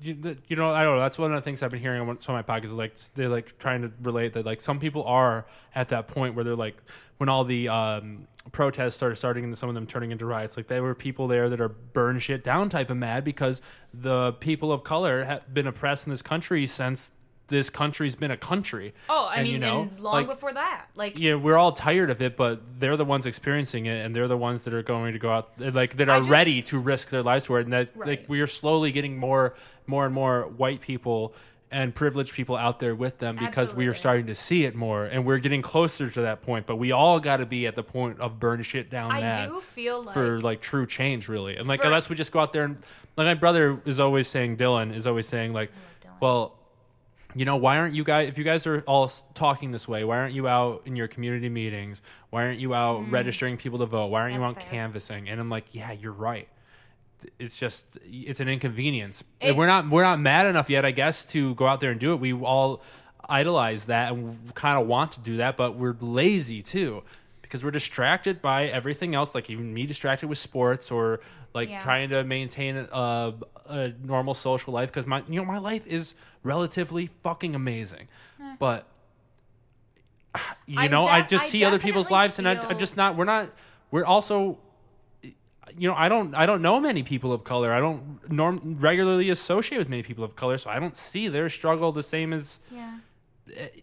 You, you know, I don't know. That's one of the things I've been hearing on some of my podcasts. Like they're like trying to relate that like some people are at that point where they're like when all the um, protests started starting and some of them turning into riots. Like there were people there that are burn shit down type of mad because the people of color have been oppressed in this country since this country's been a country. Oh, I and, mean, you know, and long like, before that. Like, yeah, we're all tired of it, but they're the ones experiencing it, and they're the ones that are going to go out, like, that are just, ready to risk their lives for it. And that, right. like, we are slowly getting more, more and more white people and privileged people out there with them because Absolutely. we are starting to see it more, and we're getting closer to that point. But we all got to be at the point of burn shit down. I that do feel like for like true change, really, and like for, unless we just go out there and like my brother is always saying, Dylan is always saying like, well, you know, why aren't you guys? If you guys are all talking this way, why aren't you out in your community meetings? Why aren't you out mm. registering people to vote? Why aren't That's you out fair. canvassing? And I'm like, yeah, you're right. It's just it's an inconvenience. It's, we're not we're not mad enough yet, I guess, to go out there and do it. We all idolize that and kind of want to do that, but we're lazy too because we're distracted by everything else. Like even me, distracted with sports or like yeah. trying to maintain a, a normal social life because my you know my life is relatively fucking amazing, eh. but you I know def- I just I see other people's lives feel... and I, I'm just not. We're not. We're also. You know, I don't I don't know many people of color. I don't norm, regularly associate with many people of color, so I don't see their struggle the same as yeah.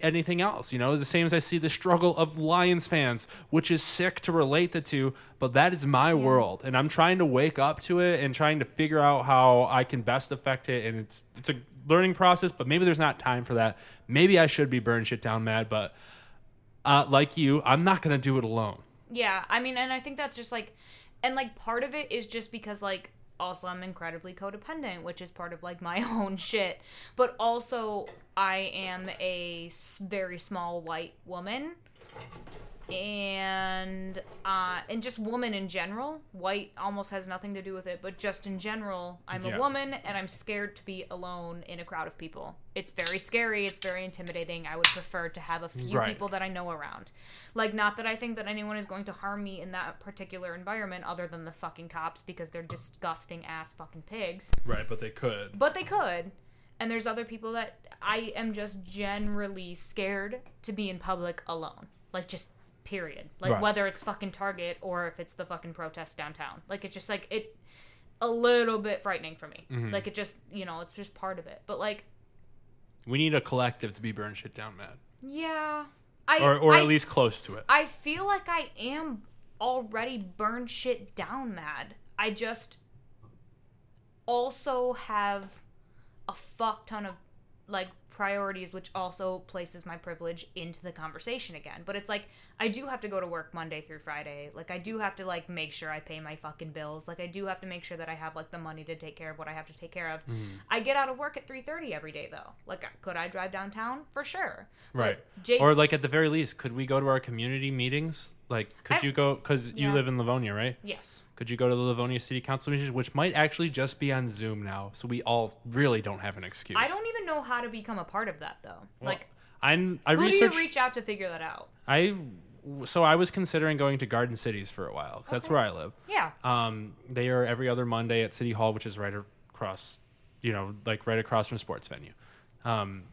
anything else, you know, the same as I see the struggle of Lions fans, which is sick to relate the two, but that is my yeah. world, and I'm trying to wake up to it and trying to figure out how I can best affect it, and it's it's a learning process, but maybe there's not time for that. Maybe I should be burn shit down mad, but uh, like you, I'm not going to do it alone. Yeah, I mean, and I think that's just like... And, like, part of it is just because, like, also I'm incredibly codependent, which is part of, like, my own shit. But also I am a very small white woman and uh, and just woman in general. White almost has nothing to do with it, but just in general, I'm yeah. a woman and I'm scared to be alone in a crowd of people. It's very scary. It's very intimidating. I would prefer to have a few right. people that I know around. Like, not that I think that anyone is going to harm me in that particular environment other than the fucking cops because they're disgusting ass fucking pigs. Right, but they could. But they could. And there's other people that I am just generally scared to be in public alone. Like, just period. Like, right. whether it's fucking Target or if it's the fucking protest downtown. Like, it's just, like, it a little bit frightening for me. Mm-hmm. Like, it just, you know, it's just part of it. But, like... We need a collective to be burn shit down mad. Yeah. I, or or I, at least close to it. I feel like I am already burn shit down mad. I just also have a fuck ton of, like, priorities, which also places my privilege into the conversation again. But it's like, I do have to go to work Monday through Friday. Like, I do have to, like, make sure I pay my fucking bills. Like, I do have to make sure that I have, like, the money to take care of what I have to take care of. Mm. I get out of work at three thirty every day, though. Like, could I drive downtown? For sure. Right. Jay- or, like, at the very least, could we go to our community meetings? Like, could I've, you go, because yeah. you live in Livonia, right? Yes. Could you go to the Livonia City Council meetings, which might actually just be on Zoom now, so we all really don't have an excuse. I don't even know how to become a part of that, though. Well, like, I'm, I who do you reach out to figure that out? I, so I was considering going to Garden Cities for a while. Okay. That's where I live. Yeah. Um, they are every other Monday at City Hall, which is right across, you know, like right across from sports venue. Um,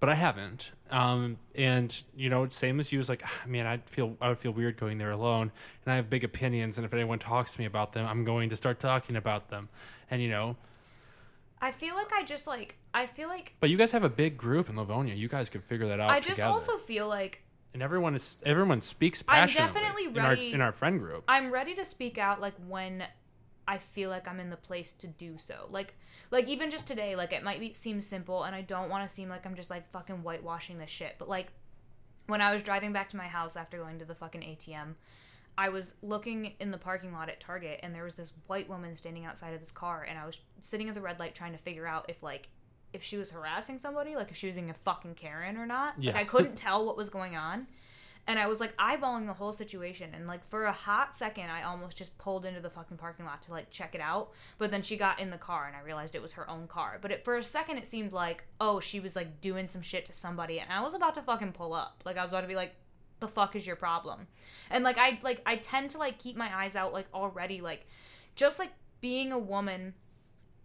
but I haven't. Um, and, you know, same as you, was like, man, I'd feel, I would feel weird going there alone. And I have big opinions. And if anyone talks to me about them, I'm going to start talking about them. And, you know. I feel like I just, like, I feel like. But you guys have a big group in Livonia. You guys can figure that out I just together. Also feel like. And everyone is everyone speaks passionately. I'm definitely ready. In our, in our friend group. I'm ready to speak out, like, when I feel like I'm in the place to do so. Like, like even just today, like, it might be, seem simple, and I don't want to seem like I'm just, like, fucking whitewashing this shit. But, like, when I was driving back to my house after going to the fucking A T M, I was looking in the parking lot at Target, and there was this white woman standing outside of this car, and I was sitting at the red light trying to figure out if, like, if she was harassing somebody, like, if she was being a fucking Karen or not. Yeah. Like, I couldn't tell what was going on. And I was, like, eyeballing the whole situation. And, like, for a hot second, I almost just pulled into the fucking parking lot to, like, check it out. But then she got in the car, and I realized it was her own car. But it, for a second, it seemed like, oh, she was, like, doing some shit to somebody. And I was about to fucking pull up. Like, I was about to be like, the fuck is your problem? And, like, I, like, I tend to, like, keep my eyes out, like, already. Like, just, like, being a woman,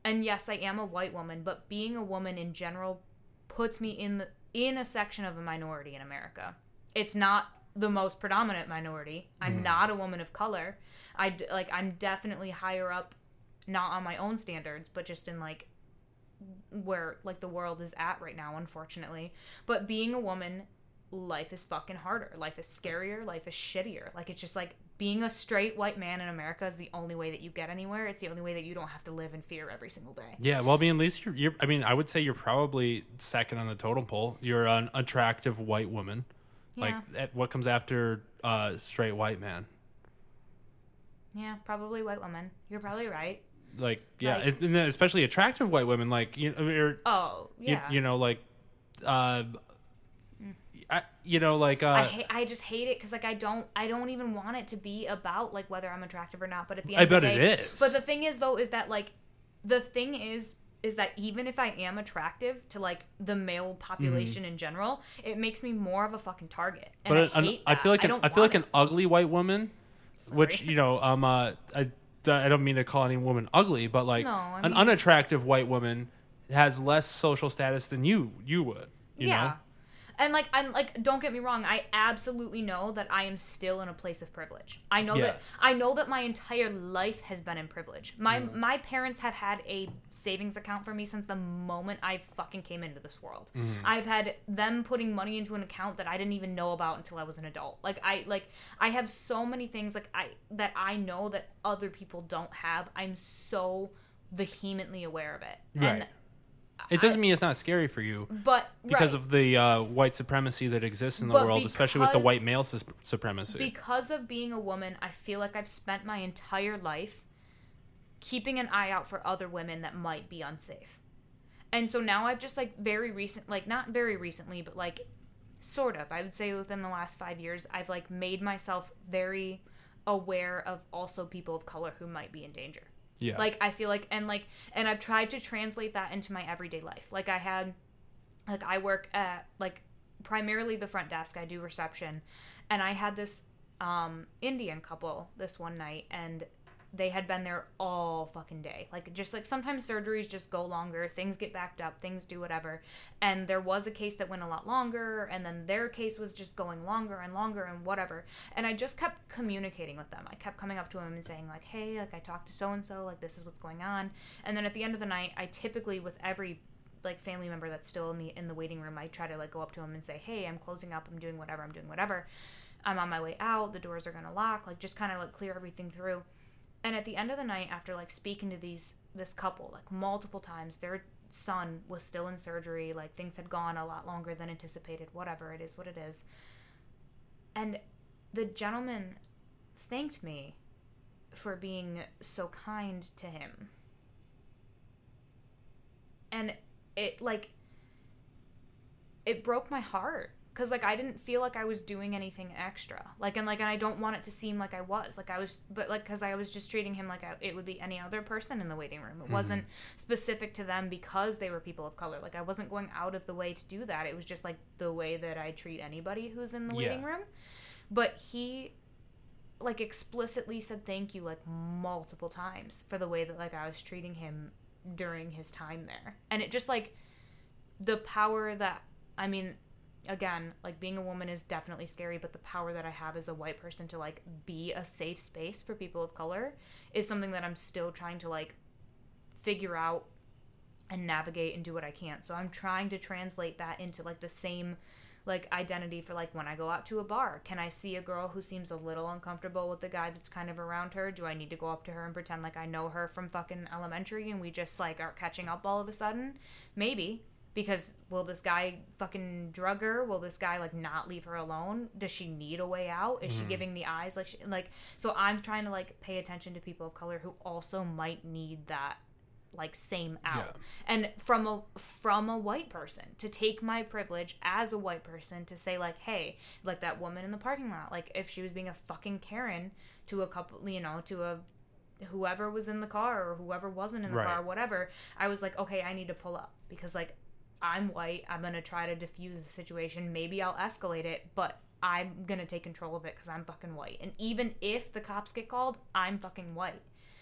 and yes, I am a white woman, but being a woman in general puts me in the, in a section of a minority in America. It's not the most predominant minority. I'm mm. not a woman of color. I, like, I'm definitely higher up, not on my own standards, but just in, like, where, like, the world is at right now, unfortunately. But being a woman, life is fucking harder. Life is scarier. Life is shittier. Like, it's just, like, being a straight white man in America is the only way that you get anywhere. It's the only way that you don't have to live in fear every single day. Yeah, well, I mean, at least you're, you're I mean, I would say you're probably second on the totem pole. You're an attractive white woman. Yeah. Like, what comes after uh, straight white man? Yeah, probably white woman. You're probably right. Like, yeah, right. And especially attractive white women. Like, you know, oh, yeah. You, you know, like, uh, I, you know, like, uh, I, ha- I just hate it because, like, I don't, I don't even want it to be about, like, whether I'm attractive or not. But at the end I of bet the day, it is. But the thing is, though, is that, like, the thing is. is that even if I am attractive to, like, the male population mm. in general, it makes me more of a fucking target. And but I an, hate that. I feel like an, I, I feel like it. an ugly white woman, Sorry. which, you know, um, uh, I, I don't mean to call any woman ugly, but, like, no, I mean, an unattractive white woman has less social status than you you would, you yeah. know? And, like, I'm like, don't get me wrong. I absolutely know that I am still in a place of privilege. I know yeah. that I know that my entire life has been in privilege. My mm. my parents have had a savings account for me since the moment I fucking came into this world. Mm. I've had them putting money into an account that I didn't even know about until I was an adult. Like I like I have so many things like I that I know that other people don't have. I'm so vehemently aware of it. Right. And it doesn't I, mean it's not scary for you, but because right. of the uh, white supremacy that exists in the but world, because, especially with the white male su- supremacy. Because of being a woman, I feel like I've spent my entire life keeping an eye out for other women that might be unsafe. And so now I've just, like, very recent, like, not very recently, but, like, sort of, I would say within the last five years, I've, like, made myself very aware of also people of color who might be in danger. Yeah. Like, I feel like, and like, and I've tried to translate that into my everyday life. Like, I had, like, I work at, like, primarily the front desk. I do reception. And I had this um, Indian couple this one night, and they had been there all fucking day. Like, just, like, sometimes surgeries just go longer. Things get backed up. Things do whatever. And there was a case that went a lot longer, and then their case was just going longer and longer and whatever. And I just kept communicating with them. I kept coming up to them and saying, like, hey, like, I talked to so-and-so. Like, this is what's going on. And then at the end of the night, I typically, with every, like, family member that's still in the in the waiting room, I try to, like, go up to them and say, hey, I'm closing up. I'm doing whatever. I'm doing whatever. I'm on my way out. The doors are going to lock. Like, just kind of, like, clear everything through. And at the end of the night, after, like, speaking to these this couple, like, multiple times, their son was still in surgery, like, things had gone a lot longer than anticipated, whatever, it is what it is. And the gentleman thanked me for being so kind to him. And it, like, it broke my heart. Because, like, I didn't feel like I was doing anything extra. Like, and, like, and I don't want it to seem like I was. Like, I was, but, like, because I was just treating him like I, it would be any other person in the waiting room. It mm-hmm. wasn't specific to them because they were people of color. Like, I wasn't going out of the way to do that. It was just, like, the way that I treat anybody who's in the waiting yeah. room. But he, like, explicitly said thank you, like, multiple times for the way that, like, I was treating him during his time there. And it just, like, the power that, I mean... Again, like, being a woman is definitely scary, but the power that I have as a white person to, like, be a safe space for people of color is something that I'm still trying to, like, figure out and navigate and do what I can. So I'm trying to translate that into, like, the same, like, identity for, like, when I go out to a bar. Can I see a girl who seems a little uncomfortable with the guy that's kind of around her? Do I need to go up to her and pretend like I know her from fucking elementary and we just, like, are catching up all of a sudden? Maybe. Because will this guy fucking drug her? Will this guy, like, not leave her alone? Does she need a way out? Is mm. she giving the eyes? Like, she, like, so I'm trying to, like, pay attention to people of color who also might need that, like, same out. Yeah. And from a from a white person, to take my privilege as a white person to say, like, hey, like, that woman in the parking lot, like, if she was being a fucking Karen to a couple, you know, to a whoever was in the car or whoever wasn't in the right. car, whatever, I was like, okay, I need to pull up because, like, I'm white. I'm going to try to diffuse the situation. Maybe I'll escalate it, but I'm going to take control of it because I'm fucking white. And even if the cops get called, I'm fucking white.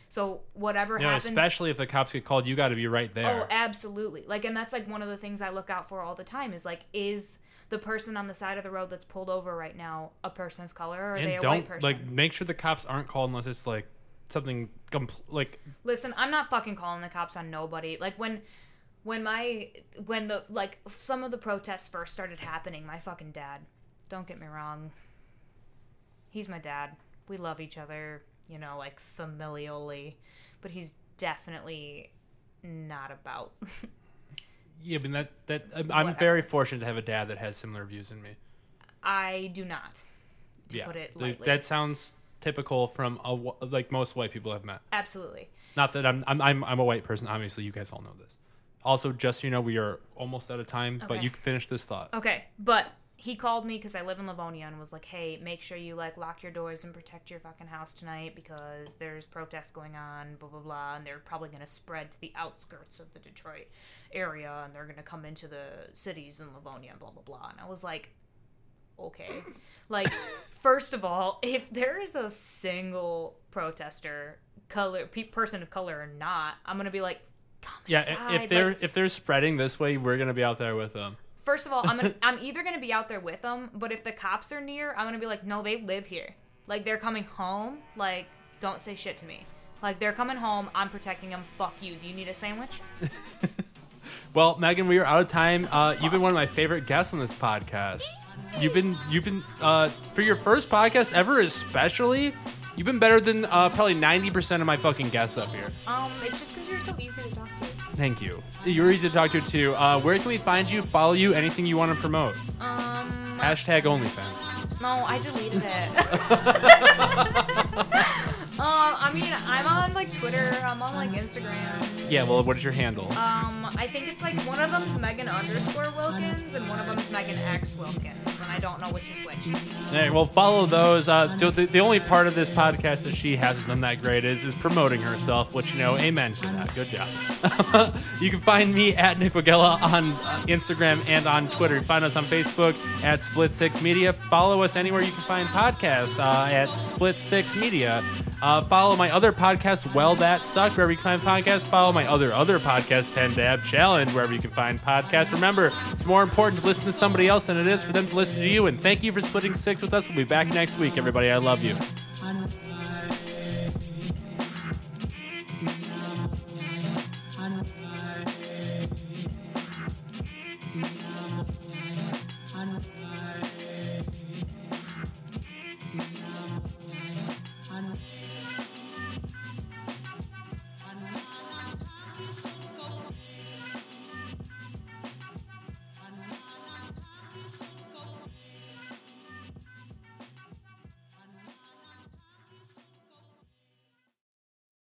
So whatever you know, happens... Especially if the cops get called, you got to be right there. Oh, absolutely. Like, and that's, like, one of the things I look out for all the time is, like, is the person on the side of the road that's pulled over right now a person of color or are and they a white person? Like, make sure the cops aren't called unless it's, like, something... Compl- like. Listen, I'm not fucking calling the cops on nobody. Like, when... When my, when the, like, some of the protests first started happening, my fucking dad, don't get me wrong, he's my dad. We love each other, you know, like, familially, but he's definitely not about. Yeah, but that, that I'm, I'm very fortunate to have a dad that has similar views in me. I do not, to yeah, put it lightly. Th- that sounds typical from, a, like, most white people I've met. Absolutely. Not that I'm, I'm, I'm, I'm a white person, obviously, you guys all know this. Also, just so you know, we are almost out of time, okay. But you can finish this thought. Okay, but he called me because I live in Livonia and was like, hey, make sure you, like, lock your doors and protect your fucking house tonight because there's protests going on, blah, blah, blah, and they're probably going to spread to the outskirts of the Detroit area and they're going to come into the cities in Livonia, blah, blah, blah. And I was like, okay. Like, first of all, if there is a single protester, color pe- person of color or not, I'm going to be like, yeah, if they're like, if they're spreading this way, we're gonna be out there with them. First of all, I'm gonna, I'm either gonna be out there with them, but if the cops are near, I'm gonna be like, no, they live here. Like they're coming home. Like don't say shit to me. Like they're coming home. I'm protecting them. Fuck you. Do you need a sandwich? Well, Megan, we are out of time. Uh, you've been one of my favorite guests on this podcast. You've been you've been uh, for your first podcast ever, especially. You've been better than uh, probably ninety percent of my fucking guests up here. Um, it's just because you're so easy to talk to. Thank you. You're easy to talk to, too. Uh, where can we find you, follow you, anything you want to promote? Um. Hashtag OnlyFans. No, I deleted it. um, I mean, I'm on, like, Twitter. I'm on, like, Instagram. Yeah, well, what is your handle? Um, I think it's, like, one of them's Megan underscore Wilkins, and one of them's Megan X Wilkins, and I don't know which is which. Hey, well, follow those. Uh, so the, the only part of this podcast that she hasn't done that great is is promoting herself, which, you know, amen to that. Good job. You can find me at Nick Wagella on uh, Instagram and on Twitter. Find us on Facebook at Split Six Media. Follow us anywhere you can find podcasts uh, at Split Six Media. Uh, follow my other podcast, Well That Sucked, wherever you can find podcasts. Follow my other other podcast, ten Dab Challenge, wherever you can find podcasts. Remember, it's more important to listen to somebody else than it is for them to listen to you. And thank you for splitting six with us. We'll be back next week, everybody. I love you.